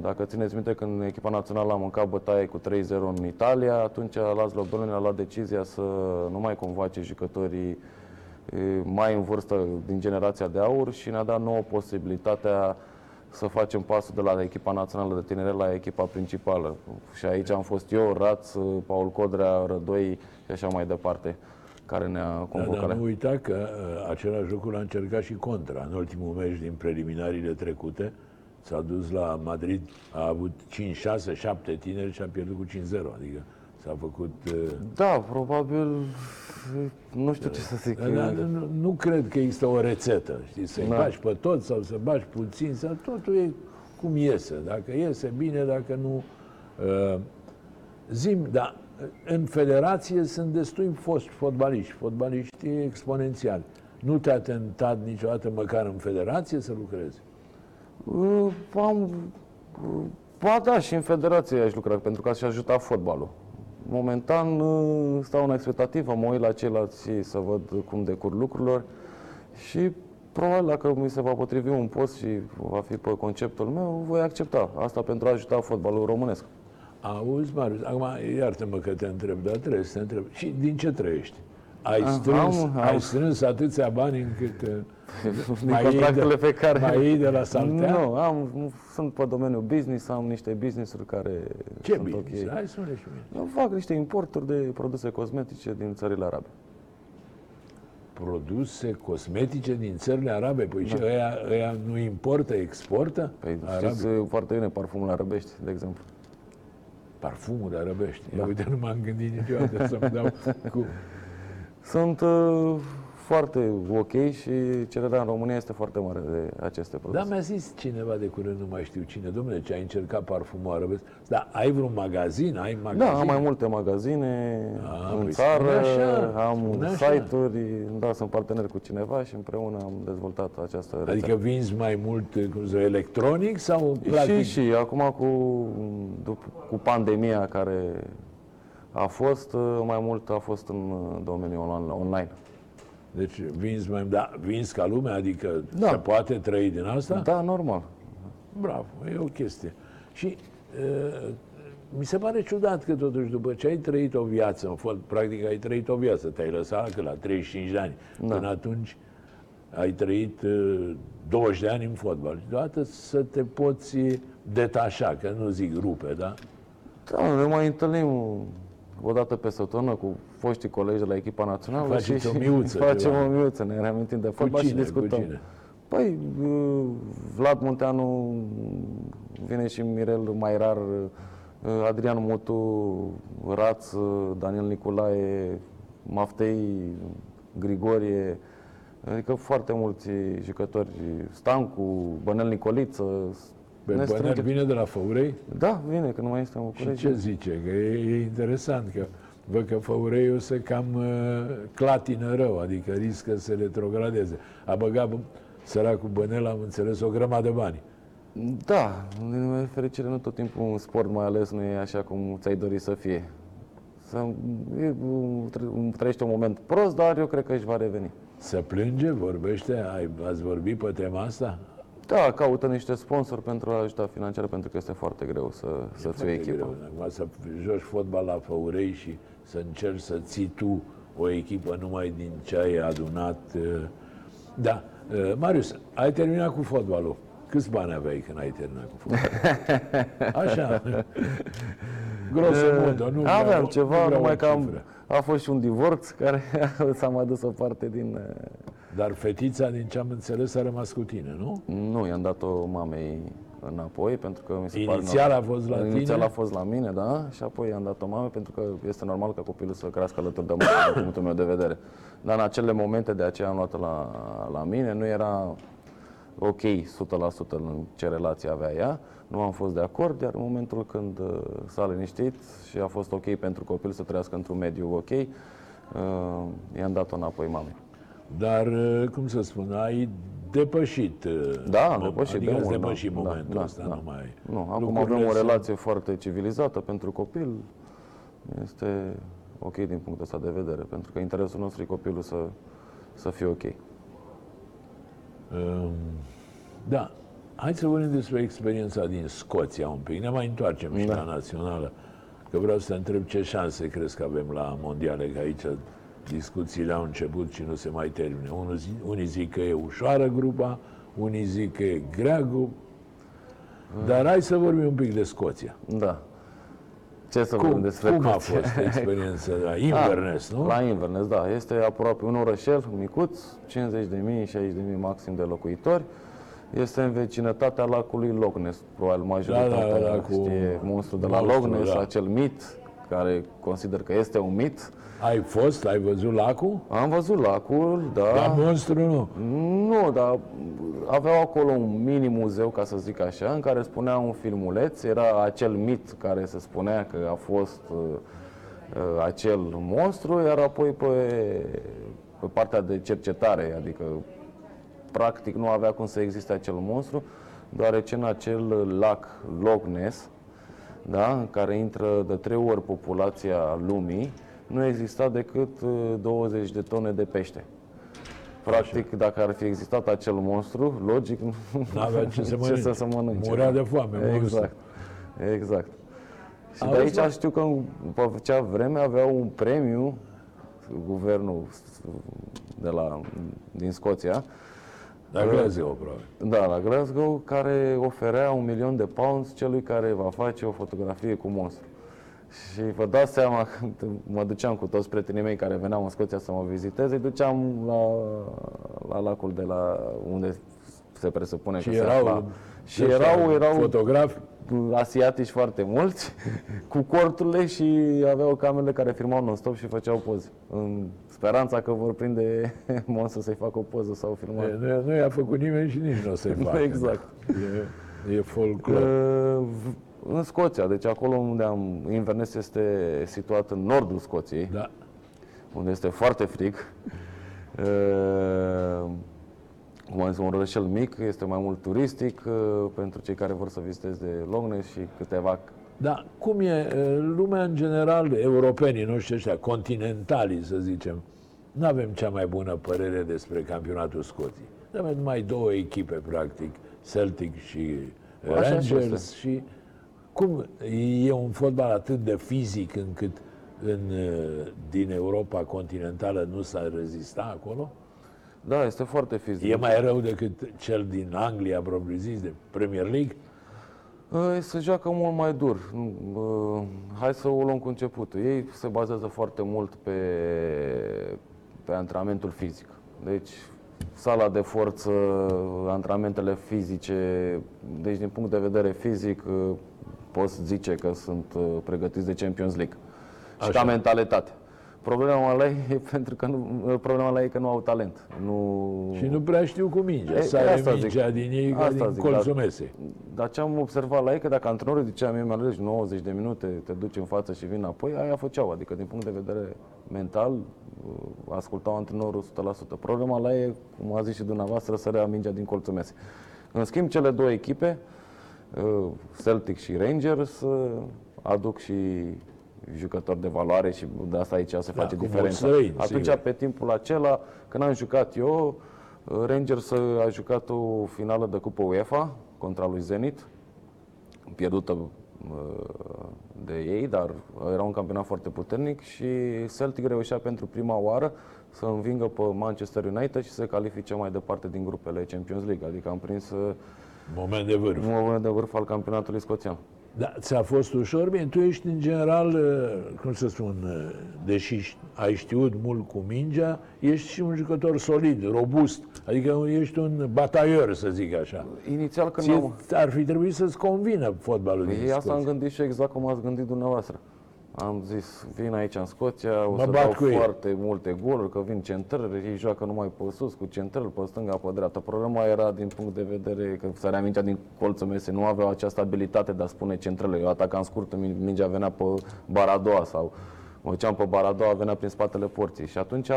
Dacă țineți minte, când echipa națională a mâncat bătaie cu trei zero în Italia, atunci László Bölöni a luat decizia să nu mai convoace jucătorii mai în vârstă din generația de aur și ne-a dat nouă posibilitatea să facem pasul de la echipa națională de tineret la echipa principală. Și aici am fost eu, Raț, Paul Codrea, Rădoi și așa mai departe, care ne-a convocat. Da, dar nu uita că același lucru l-a încercat și Contra în ultimul meci din preliminariile trecute. S-a dus la Madrid, a avut cinci, șase, șapte tineri și a pierdut cu cinci zero. Adică s-a făcut... Da, probabil... Nu știu da. ce să zic. Da, nu, nu cred că există o rețetă. Știi, să-i da. bagi pe toți sau să bagi puțin. Sau totul e cum iese. Dacă iese bine, dacă nu... Uh, zim, dar în federație sunt destui foști fotbaliști. Fotbaliști exponențiali. Nu te-a tentat niciodată măcar în federație să lucrezi? Am, ba da, și în federație aș lucra, pentru că aș ajuta fotbalul. Momentan stau în expectativă, mă uit la ceilalți să văd cum decurg lucrurile și probabil dacă mi se va potrivi un post și va fi pe conceptul meu, voi accepta asta pentru a ajuta fotbalul românesc. Auzi, Marius, acum iartă-mă că te întreb, dar trebuie să te întreb. Și din ce trăiești? Ai strâns, am, am. ai strâns atâția bani încât mai contractele pe care mai iei de la saltea? Nu, am, sunt pe domeniul business, am niște business-uri care Ce sunt business? ok. Hai să spune și mie. Eu fac niște importuri de produse cosmetice din țările arabe. Produse cosmetice din țările arabe? Păi da. ce, ăia, ăia nu importă, exportă? Păi știți foarte bine, parfumul arabești, de exemplu. Parfumul arabești? Da. Uite, nu m-am gândit niciodată să-mi dau cu... Sunt uh, foarte ok și cererea în România este foarte mare de aceste produse. Da, mi-a zis cineva de curând, nu mai știu cine, domnule, ce ai încercat parfumoară, dar ai vreun magazin? Ai magazin? Da, am mai multe magazine a, în țară, așa, am site-uri, da, sunt partener cu cineva și împreună am dezvoltat această rețea. Adică vinzi mai mult, cum zic, electronic sau practic? Și, și, acum cu, cu pandemia care a fost, mai mult a fost în domeniul online. Deci vinzi mai, da, vinzi ca lumea, adică da. Se poate trăi din asta? Da, normal. Bravo, e o chestie. Și e, mi se pare ciudat că totuși după ce ai trăit o viață, practic ai trăit o viață, te-ai lăsat că la treizeci și cinci de ani, da. Până atunci ai trăit e, douăzeci de ani în fotbal. Și deodată să te poți detașa, că nu zic rupe, da? Da, ne mai întâlnim o dată pe săptămână cu foștii colegi de la echipa națională. Faceți și o miuță. Facem o miuță, ne reamintim de fotbal și discutăm. Cu cine? Păi, Vlad Munteanu vine și Mirel mai rar, Adrian Mutu, Raț, Daniel Niculae, Maftei, Grigorie, adică foarte mulți jucători. Stancu, Bănel Nicoliță. Bănel vine de la Făurei? Da, vine, că nu mai este în București. Și ce zice? Că e, e interesant, că văd că Făureiul se cam uh, clatină rău, adică riscă să retrogradeze. A băgat săracul Bănel, am înțeles, o grămadă de bani. Da, din fericire nu tot timpul un sport, mai ales nu e așa cum ți-ai dori să fie. Să, e, trăiește un moment prost, dar eu cred că își va reveni. Se plânge? Vorbește? Ai, ați vorbit pe tema asta? Da, caută niște sponsori pentru a ajuta financiar, pentru că este foarte greu să, să-ți iei echipa. Acum să joci fotbal la Făurei și să încerci să ții tu o echipă numai din ce ai adunat. Da. Marius, ai terminat cu fotbalul. Câți bani aveai când ai terminat cu fotbalul? Așa. Grosomodo, nu aveam vreau, ceva, nu numai că am, a fost și un divorț care s-a mai adus o parte din... Dar fetița, din ce am înțeles, a rămas cu tine, nu? Nu, i-am dat-o mamei înapoi, pentru că mi se pare... Inițial a fost la tine? Inițial a fost la mine, da, și apoi i-am dat-o mamei, pentru că este normal ca copilul să crească alături de mine, din punctul meu de vedere. Dar în acele momente, de aceea am luat-o la, la mine, nu era ok o sută la sută în ce relație avea ea, nu am fost de acord, iar în momentul când s-a liniștit și a fost ok pentru copil să trăiască într-un mediu ok, uh, i-am dat-o înapoi mamei. Dar, cum să spun, ai depășit, da, mom- depășit, adică ați depășit da, momentul da, ăsta da, nu mai... Nu, acum avem o relație foarte civilizată pentru copil, este ok din punctul ăsta de vedere, pentru că interesul nostru e copilul să, să fie ok. Um, da, hai să vorbim despre experiența din Scoția un pic, ne mai întoarcem și da. La națională, că vreau să te întreb ce șanse crezi că avem la mondiale, că aici... Discuțiile au început și nu se mai termine. Unii zic că e ușoară grupa, unii zic că e grea grupa. Dar hai să vorbim un pic de Scoția. Da. Ce să cum, vorbim despre cum Scoția? Cum a fost experiența la Inverness, a, nu? La Inverness, da. Este aproape un orășel micuț, cincizeci de mii, șaizeci de mii maxim de locuitori. Este în vecinătatea lacului Loch Ness. Probabil majoritatea da, da, da, știe monstrul de la Loch Ness, da. Acel mit... care consider că este un mit. Ai fost? Ai văzut lacul? Am văzut lacul, da. Dar monstru nu? Nu, dar aveau acolo un mini-muzeu, ca să zic așa, în care spunea un filmuleț, era acel mit care se spunea că a fost uh, acel monstru, iar apoi pe, pe partea de cercetare, adică practic nu avea cum să existe acel monstru, deoarece în acel lac Loch Ness, da, în care intră de trei ori populația lumii, nu exista decât douăzeci de tone de pește. Practic, așa. Dacă ar fi existat acel monstru, logic, n-avea ce, ce, ce să se mănânce. Murea de foame. Exact. exact. Și de aici v- știu că pe acea vreme avea un premiu, guvernul de la, din Scoția, la Glasgow, probabil. Da, la Glasgow, care oferea un milion de pounds celui care va face o fotografie cu monstru. Și vă dați seama, că mă duceam cu toți prietenii mei care veneau în Scoția să mă viziteze, îi duceam la, la lacul de la unde se presupune și că erau, se afla. Și erau, erau fotografi? asiatici foarte mulți, cu corturile, și aveau camerele care filmau non-stop și făceau poze, în speranța că vor prinde monstru să-i facă o poză sau o filmare. Nu, nu i-a făcut nimeni și nici nu o să-i facă. Exact. E, e folclor. În Scoția, deci acolo unde am... Inverness este situat în nordul Scoției, da, unde este foarte frig. E, cum am zis, un rășel mic, este mai mult turistic pentru cei care vor să viziteze Loch Ness și câteva... Da, cum e lumea în general, europenii noștri ăștia, continentalii să zicem, nu avem cea mai bună părere despre campionatul Scoției. Avem numai două echipe, practic, Celtic și Rangers, și cum e un fotbal atât de fizic încât în, din Europa continentală nu s-ar rezista acolo? Da, este foarte fizic. E mai rău decât cel din Anglia, propriu-zis, de Premier League? Se joacă mult mai dur. Hai să o luăm cu începutul. Ei se bazează foarte mult pe, pe antrenamentul fizic. Deci, sala de forță, antrenamentele fizice, deci din punct de vedere fizic, poți zice că sunt pregătiți de Champions League. Așa. Și ca mentalitate. Problema la ei e pentru că nu, problema la ei că nu au talent. Nu... Și nu prea știu cu mingea. Sare mingea din ei ca din colțul mesei. Dar ce am observat la ei, că dacă antrenorul zicea mie mi-a ales nouăzeci de minute, te duci în față și vin înapoi, aia făceau. Adică din punct de vedere mental, ascultau antrenorul o sută la sută. Problema la ei, cum a zis și dumneavoastră, sărea mingea din colțul mesei. În schimb, cele două echipe, Celtic și Rangers, aduc și jucători de valoare și de asta aici se face da, diferența. Săi, atunci, sigur, pe timpul acela, când am jucat eu, Rangers a jucat o finală de Cupă UEFA contra lui Zenit, pierdută de ei, dar era un campionat foarte puternic, și Celtic reușea pentru prima oară să învingă pe Manchester United și să califice mai departe din grupele Champions League. Adică am prins moment de vârf, moment de vârf al campionatului scoțian. Da, ți-a fost ușor? Bine, tu ești în general, cum să spun, deși ai știut mult cu mingea, ești și un jucător solid, robust, adică ești un bataior, să zic așa. Inițial când am... ar fi trebuit să-ți convină fotbalul din Scoția. Asta am gândit și exact cum ați gândit dumneavoastră. Am zis, vin aici în Scoția, o să dau foarte multe goluri, că vin centrări, ei joacă numai pe sus, cu centrări, pe stânga, pe dreapta. Problema era din punct de vedere că sărea mingea din colțul mesei, nu aveau această abilitate de a spune centrările. Eu atacam scurt, mingea venea pe bara a doua sau mă duceam pe bara a doua, venea prin spatele porții. Și atunci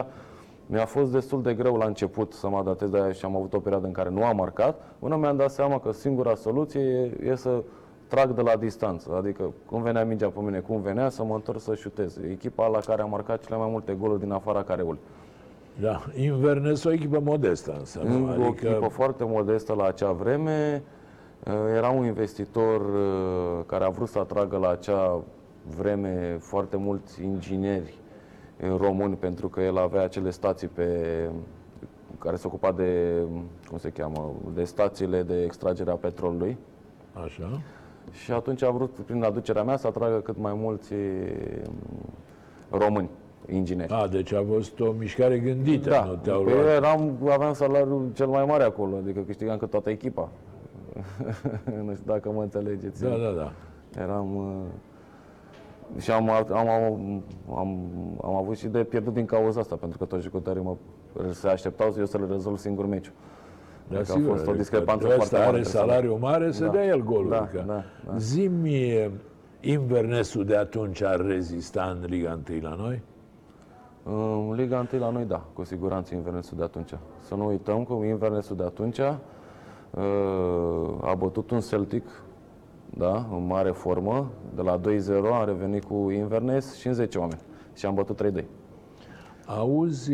mi-a fost destul de greu la început să mă adaptez de aia și am avut o perioadă în care nu am marcat, până mi-am dat seama că singura soluție e, e să trag de la distanță, adică cum venea mingea pe mine, cum venea, să mă întorc să șutez. Echipa la care a marcat cele mai multe goluri din afara careului. Da, Inverness o echipă modestă însă. O adică... echipă foarte modestă la acea vreme. Era un investitor care a vrut să atragă la acea vreme foarte mulți ingineri români, pentru că el avea acele stații pe... care se ocupa de, cum se cheamă, de stațiile de extragere a petrolului. Așa. Și atunci a vrut, prin aducerea mea, să atragă cât mai mulți români, ingineri. A, deci a fost o mișcare gândită. Da, nu eu eram, aveam salariul cel mai mare acolo, adică câștigam cât toată echipa. Nu știu dacă mă înțelegeți. Da, da, da. Eram... Și am, am, am, am, am avut și de pierdut din cauza asta, pentru că toți jucătorii mă, se așteptau eu să le rezolv singur meciul. Da, că a fost o discrepanță foarte mare. Are salariu mare, să da, dea el golul. Da, da, da. Zi-mi, Inverness-ul de atunci ar rezista în Liga unu la noi? În Liga unu la noi, da, cu siguranță Inverness-ul de atunci. Să nu uităm că Inverness-ul de atunci a bătut un Celtic, da, în mare formă. De la doi zero a revenit cu Inverness și în zece oameni. Și am bătut trei doi. Auzi,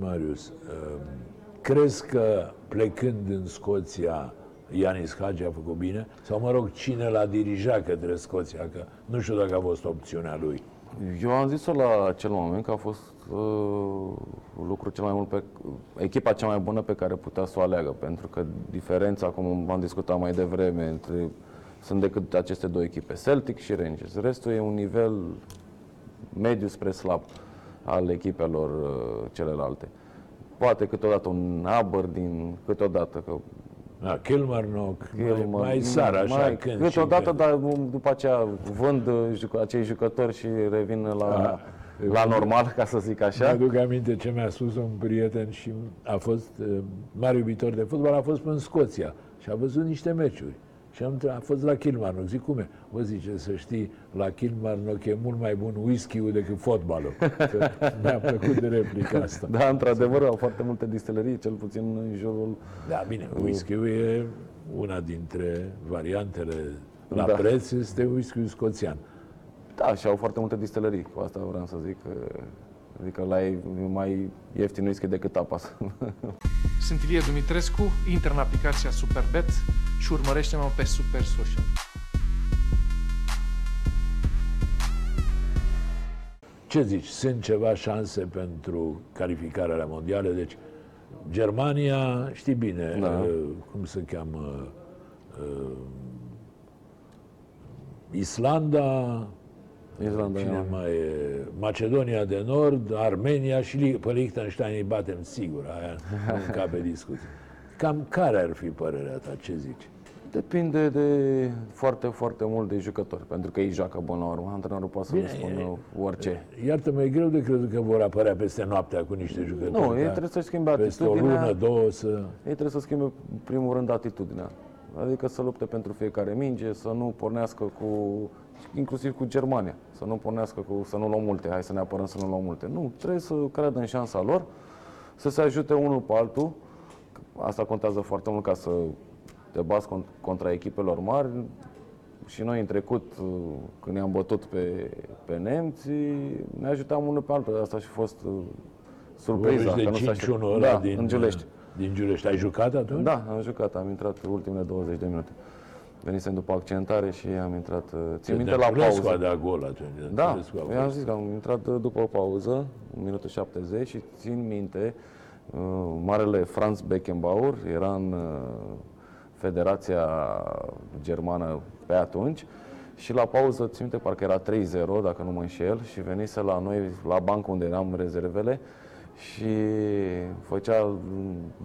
Marius, crezi că plecând în Scoția, Ianis Hagi a făcut bine? Sau, mă rog, cine l-a dirijat către Scoția? Că nu știu dacă a fost opțiunea lui. Eu am zis-o la acel moment că a fost uh, lucru cel mai mult pe, echipa cea mai bună pe care putea să o aleagă. Pentru că diferența, cum am discutat mai devreme, între, sunt decât aceste două echipe, Celtic și Rangers. Restul e un nivel mediu spre slab al echipelor uh, celelalte. Poate câteodată un abăr din câteodată, că Da, Kilmarnock, Kilmarnock, mai sar așa mai, când câteodată, dar după aceea vând acei jucători și revin la, a, la normal, ca să zic așa. Mi-aduc aminte ce mi-a spus un prieten și a fost mare iubitor de fotbal, a fost în Scoția și a văzut niște meciuri. Și am a fost la Kilmarnock. Zic, cum e? Vă zice, să știi, la Kilmarnock e mult mai bun whisky-ul decât fotbalul. Mi-a plăcut de replica asta. Da, într-adevăr, au foarte multe distillerii, cel puțin în jurul... Da, bine, whisky-ul e una dintre variantele la da. preț, este whisky-ul scoțian. Da, și au foarte multe distillerii. Cu asta vreau să zic. Adică la ei mai ieftin whisky decât tapas. Sunt Ilie Dumitrescu, intră în aplicația Superbet și urmărește-mă pe Super Social. Ce zici? Sunt ceva șanse pentru calificarea la mondiale? Deci, Germania, știi bine, da. cum se cheamă, Islanda, Islanda cine mai e? Macedonia de Nord, Armenia și pe Liechtenstein îi batem sigur, aia nu încape discuții. Cam care ar fi părerea ta? Ce zici? Depinde de foarte, foarte mult de jucători, pentru că ei joacă până la urmă. Antrenorul poate să-mi spună orice. Iartă-mă, e greu de crezut că vor apărea peste noaptea cu niște jucători. Nu, ei trebuie să schimbe atitudinea. Peste o lună, două să... Ei trebuie să schimbe, în primul rând, atitudinea. Adică să lupte pentru fiecare minge, să nu pornească cu... inclusiv cu Germania. Să nu pornească cu... să nu luăm multe, hai să ne apărăm să nu luăm multe. Nu, trebuie să creadă în șansa lor, să se ajute unul pe altul. Asta contează foarte mult ca să te bați contra echipelor mari. Și noi în trecut, când ne-am bătut pe, pe nemți, ne ajutam unul pe altul. Asta a și fost surpriza. Că de cinci unu ăla da, din, în Giulești. Din Giulești. Ai jucat atunci? Da, am jucat. Am intrat ultimele douăzeci de minute. Venisem după accentare și am intrat... Țin minte la pauză. De gol atunci. Da, i-am zis că am intrat după o pauză, minutul șaptezeci, și țin minte... Uh, marele Franz Beckenbauer era în uh, Federația Germană pe atunci și la pauză, țin minte, parcă era trei zero, dacă nu mă înșel, și venise la noi, la bancă unde eram rezervele și făcea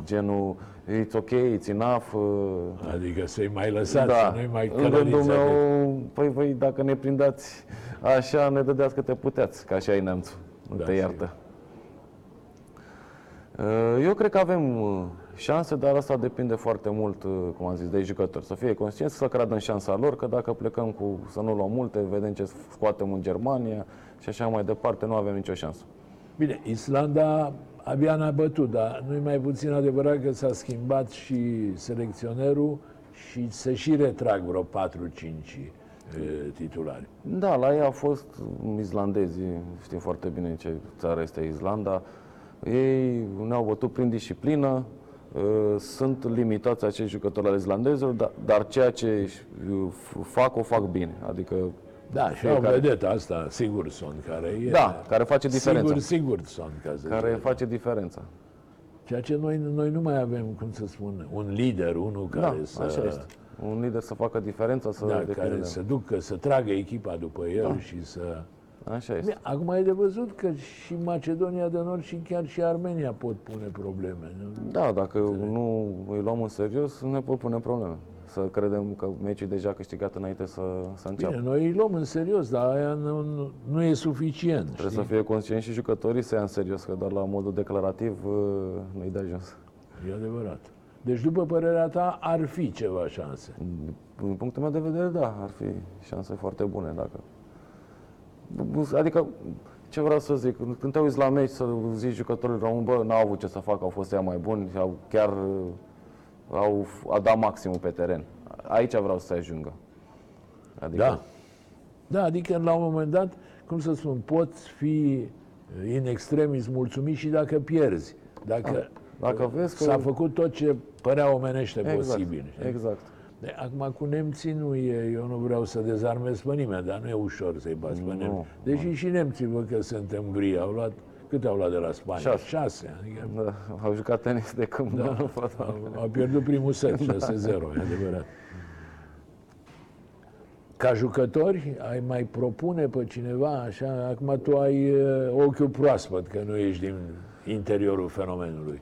genul it's ok, it's enough. Uh, adică să-i mai lăsați, da, să nu-i mai călăriți. Păi voi, dacă ne prindați așa, ne dădeați că te puteați, că așa e neamțul, nu da, te iartă. Sigur. Eu cred că avem șanse, dar asta depinde foarte mult, cum am zis, de jucători. Să fie conștienți, să creadă în șansa lor, că dacă plecăm cu să nu luăm multe, vedem ce scoatem în Germania și așa mai departe, nu avem nicio șansă. Bine, Islanda abia n-a bătut, dar nu-i mai puțin adevărat că s-a schimbat și selecționerul și se și retrag vreo patru-cinci titulari. Da, la ei au fost islandezii, știm foarte bine ce țară este Islanda. Ei ne-au bătut prin disciplină, sunt limitați acești jucători ale islandezilor, dar ceea ce fac, o fac bine. Adică, da, și au care... vedeta asta, Sigurdsson, care e... Da, care face diferența. Sigur, Sigurdsson, ca să Care zice. face diferența. Ceea ce noi, noi nu mai avem, cum să spun, un lider, unul care da, să... așa este. Un lider să facă diferența, să... Da, care să ducă, să tragă echipa după el da. și să... Așa este. Acum e de văzut că și Macedonia de Nord și chiar și Armenia pot pune probleme. Nu? Da, dacă înțeleg. nu îi luăm în serios, ne pot pune probleme. Să credem că meciul e deja câștigat înainte să, să înceapă. Bine, noi îi luăm în serios, dar aia nu, nu, nu e suficient. Trebuie știi? să fie conștienți și jucătorii să ia în serios, că doar la modul declarativ nu-i de ajuns. E adevărat. Deci, după părerea ta, ar fi ceva șanse? Din punctul meu de vedere, da, ar fi șanse foarte bune dacă... Adică, ce vreau să zic, când te uiți la meci să zici jucătorii români, bă, n-au avut ce să facă, au fost ea mai buni, au chiar au a dat maximul pe teren. Aici vreau să ajungă. Adică... Da. Da, adică la un moment dat, cum să spun, poți fi in extremis mulțumit și dacă pierzi. Dacă, da, dacă vezi că... s-a făcut tot ce părea omenește exact, posibil. Știi? Exact. De, acum cu nemții nu e, eu nu vreau să dezarmez pe nimeni, dar nu e ușor să-i bați pe nemții. Deși nu. și nemții văd că sunt în brie, au luat, câte au luat de la Spania? Șase. Șase adică... da, au jucat tenis de când da, nu au, au pierdut primul set, șase zero, e adevărat. Ca jucători, ai mai propune pe cineva așa? Acum tu ai uh, ochiul proaspăt, că nu ești din... interiorul fenomenului?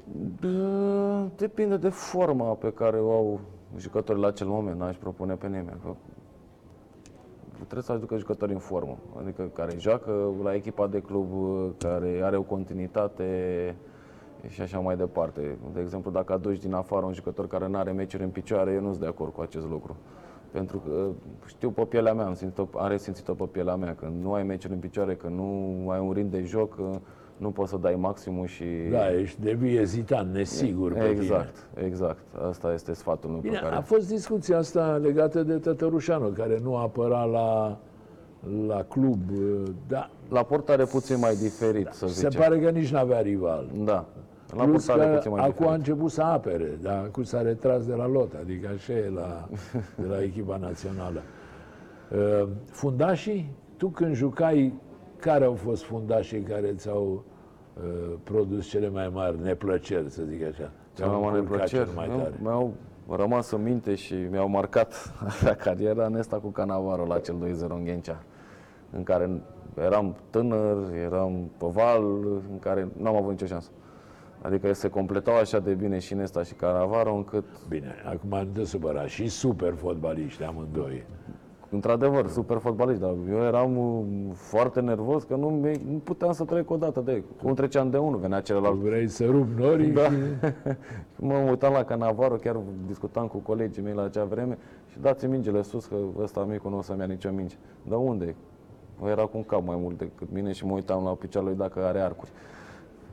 Depinde de forma pe care o au jucătorii la acel moment, n-aș propune pe nimeni. Că trebuie să aducă jucători în formă, adică care joacă la echipa de club, care are o continuitate și așa mai departe. De exemplu, dacă aduci din afară un jucător care nu are meciuri în picioare, eu nu sunt de acord cu acest lucru. Pentru că știu pe pielea mea, am simțit-o, am resimțit-o pe pielea mea, că nu ai meciuri în picioare, că nu ai un ritm de joc, nu poți să dai maximul și... Da, ești devii ezitant, nesigur pe Exact, tine. exact. Asta este sfatul meu. Bine, care... a fost discuția asta legată de Tătărușanu, care nu apăra la, la club, da. La Porta are puțin mai diferit, da, să zicem. Se pare că nici n-avea rival. Da. La Plus că puțin mai acum diferit. A început să apere, dar acum s-a retras de la lot, adică așa e la, de la echipa națională. Uh, fundașii, tu când jucai, care au fost fundașii care ți-au uh, produs cele mai mari neplăceri, să zic așa? Cele mai mari neplăceri? Mi-au rămas în minte și mi-au marcat cariera în asta cu Cannavaro la cel doi zero în Ghencea, în care eram tânăr, eram pe val, în care n-am avut nicio șansă. Adică se completau așa de bine și Nesta și Cannavaro încât... Bine, acum nu te supăra, și super fotbaliști amândoi. Într-adevăr, super fotbalist, dar eu eram foarte nervos că nu, nu puteam să trec odată de... Cum treceam de unul, venea celălalt... Vrei să rup norii? Da. Mă uitam la Cannavaro, chiar discutam cu colegii mei la acea vreme și dați mingile sus că ăsta micul nu o să-mi ia nicio minge. Dar unde? Era cu un cap mai mult decât mine și mă uitam la picioarele lui dacă are arcuri.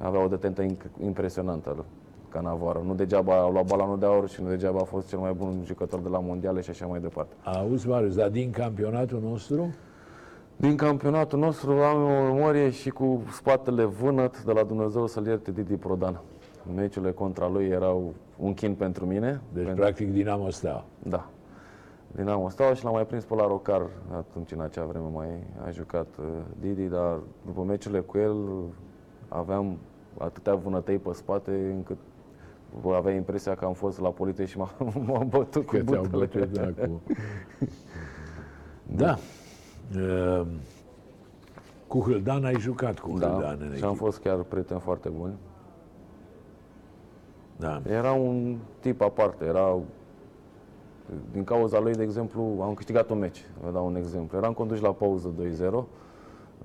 Avea o detentă impresionantă Cannavaro. Nu degeaba a luat Balanul de Aur și nu degeaba a fost cel mai bun jucător de la mondiale și așa mai departe. Auzi, Marius, dar din campionatul nostru? Din campionatul nostru am o memorie și cu spatele vânăt, de la Dumnezeu să-l ierte, Didi Prodan. Meciurile contra lui erau un chin pentru mine. Deci, pentru... practic, Dinamo Steaua. Da. Dinamo Steaua și l-am mai prins pe la Rocar. Atunci, în acea vreme, mai a jucat Didi, dar după meciurile cu el... aveam atâtea vânătăi pe spate încât aveam impresia că am fost la poliție și m-am, m-am bătut că cu butele. Bătut, da, cu... da. Uh, cu Hâldan ai jucat cu Hâldan. Da, în echipă. Și am fost chiar prieteni foarte buni. Da. Era un tip aparte. Era... Din cauza lui, de exemplu, am câștigat un meci. Vă dau un exemplu. Eram conduși la pauză doi zero.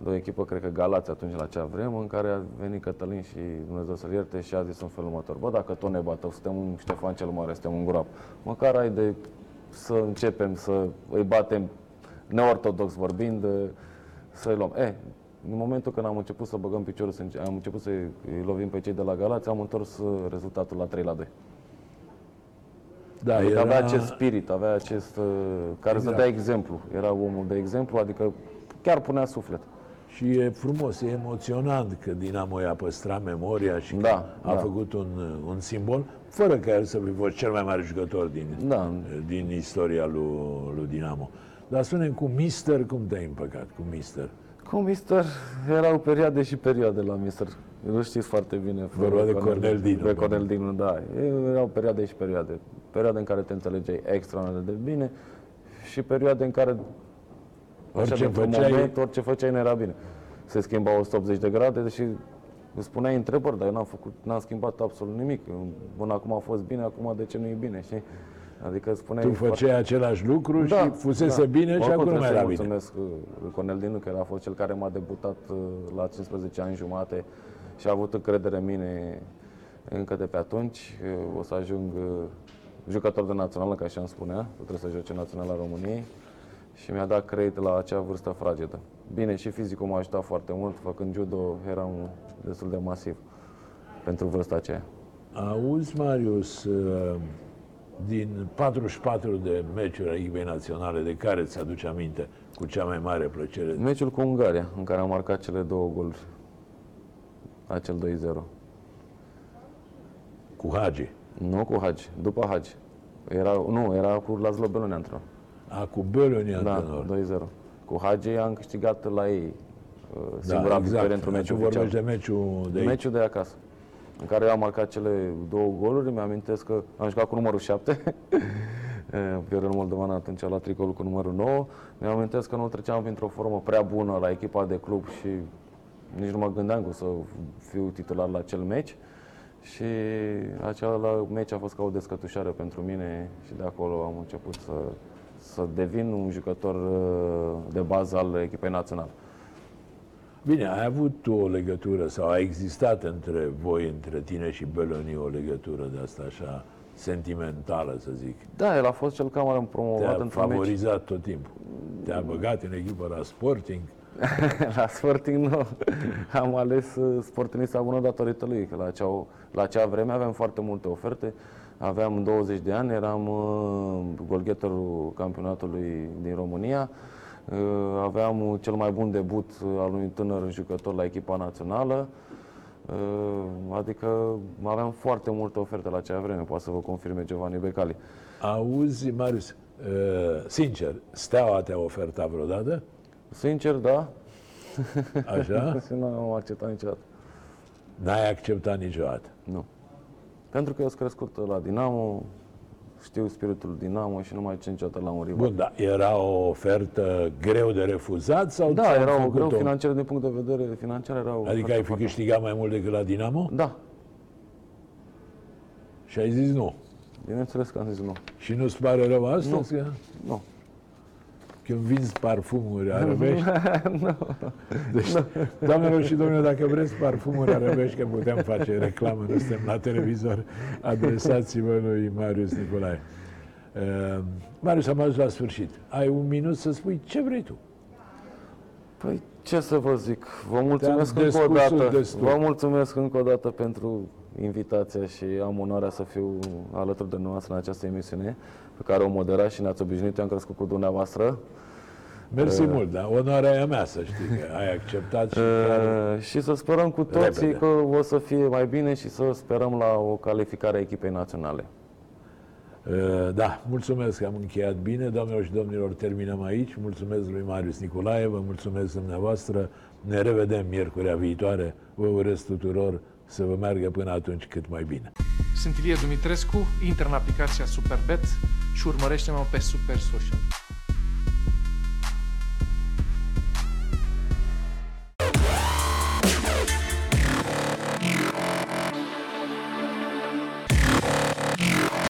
De o echipă, cred că Galați atunci la acea vreme, în care a venit Cătălin și Dumnezeu să-l ierte și a zis în felul următor: bă, dacă tot ne bată, suntem un Ștefan cel Mare, suntem un groap, măcar ai de să începem să îi batem neortodox vorbind, să-i luăm. E, în momentul când am început să băgăm piciorul, am început să-i lovim pe cei de la Galați, am întors rezultatul la trei la doi. Da, adică era... avea acest spirit, avea acest... care exact. Să dea exemplu, era omul de exemplu, adică chiar punea suflet. Și e frumos, e emoționant că Dinamo i-a păstrat memoria și da, a da. făcut un, un simbol, fără ca el să fi fost cel mai mare jucător din, da. din istoria lui, lui Dinamo. Dar spune-mi, cu Mister, cum te-ai împăcat cu Mister? Cu Mister erau perioade și perioade la Mister. Nu știți foarte bine. Vorba de Cornel Dinu. De Cornel Dinu, da. Erau perioade și perioade. Perioade în care te înțelegeai extraordinar de bine și perioade în care... Orice făceai... Moment, orice făceai nu era bine. Se schimba o sută optzeci de grade, deși îmi spuneai întrebări, dar eu n-am făcut, n-am schimbat absolut nimic. Până acum a fost bine, acum de ce nu e bine, știi? Adică spuneai... Tu făceai foarte... același lucru da, și fusese da. bine oricum și acum mai era bine. Mulțumesc lui Cornel Dinu, că a fost cel care m-a debutat la cincisprezece ani jumate și a avut încredere în mine încă de pe atunci. O să ajung jucător de națională, ca așa îmi spunea, trebuie să joace naționala României. Și mi-a dat credit la acea vârstă fragedă. Bine, și fizicul m-a ajutat foarte mult, făcând judo, eram destul de masiv pentru vârsta aceea. Auzi, Marius, din patruzeci și patru de meciuri a echipei naționale, de care îți aduce aminte cu cea mai mare plăcere? Meciul cu Ungaria, în care am marcat cele două goluri, acel doi zero. Cu Hagi? Nu cu Hagi, după Hagi. Era, nu, era cu László Bölöni antrenor. A, cu Bölöni antrenor. Da, doi zero. Cu Hagi am câștigat la ei singura victorie într-un meci oficial. Da, exact. Vorbești de meciul de aici? Meciul de acasă, în care eu am marcat cele două goluri. Mi-amintesc că am jucat cu numărul șapte. Viorel Moldovan atunci la tricolul cu numărul nouă. Mi-amintesc că nu treceam printr-o formă prea bună la echipa de club și nici nu mă gândeam că o să fiu titular la acel meci. Și acel meci a fost ca o descătușare pentru mine și de acolo am început să, să devin un jucător de bază al echipei naționale. Bine, ai avut o legătură sau a existat între voi, între tine și Bölöni, o legătură de asta așa sentimentală, să zic. Da, el a fost cel care m-a promovat într-un meci. Te-a favorizat tot timpul. Te-a băgat în echipă la Sporting. La Sporting nu. Am ales Sporting Lisabona datorită lui, că la acea, la acea vreme aveam foarte multe oferte. Aveam douăzeci de ani, eram golgheterul campionatului din România. Aveam cel mai bun debut al unui tânăr jucător la echipa națională. Adică aveam foarte multe oferte la acea vreme, poate să vă confirme Giovanni Becali. Auzi, Marius, sincer, Steaua te-a ofertat vreodată? Sincer, da. Așa? Nu am acceptat niciodată. N-ai acceptat niciodată? Nu. Pentru că eu sunt crescut la Dinamo, știu spiritul Dinamo și nu mai ce niciodată la un rival. Bun, da. Era o ofertă greu de refuzat? Sau da, era o greu financiară din punct de vedere financiar. Era o adică ai fi câștigat mai mult decât la Dinamo? Da. Și ai zis nu? Bineînțeles că am zis nu. Și nu-ți pare rău asta? Nu. Că... nu. Când vinzi parfumuri arăbești. No. Deci, no. Doamnelor și domnilor, dacă vreți parfumuri arăbești, că putem face reclamă, nu suntem la televizor, adresați-vă lui Marius Niculae. Uh, Marius, am ajuns la sfârșit. Ai un minut să spui ce vrei tu. Păi, ce să vă zic? Vă mulțumesc încă o dată. Destul. Vă mulțumesc încă o dată pentru invitația și am onoarea să fiu alături de noastră în această emisiune pe care o moderați și ne-ați obișnuit. Eu am crescut cu dumneavoastră. Mersi uh, mult, dar onoarea e mea, să știi că ai acceptat și... Uh, și să sperăm cu toții repede. Că o să fie mai bine și să sperăm la o calificare a echipei naționale. Uh, da, mulțumesc că am încheiat bine. Doamnelor și domnilor, terminăm aici. Mulțumesc lui Marius Niculae, vă mulțumesc dumneavoastră. Ne revedem miercurea viitoare. Vă urez tuturor să vă meargă până atunci cât mai bine. Sunt Ilie Dumitrescu, intră în aplicația Superbet și urmărește-mă pe Super Social.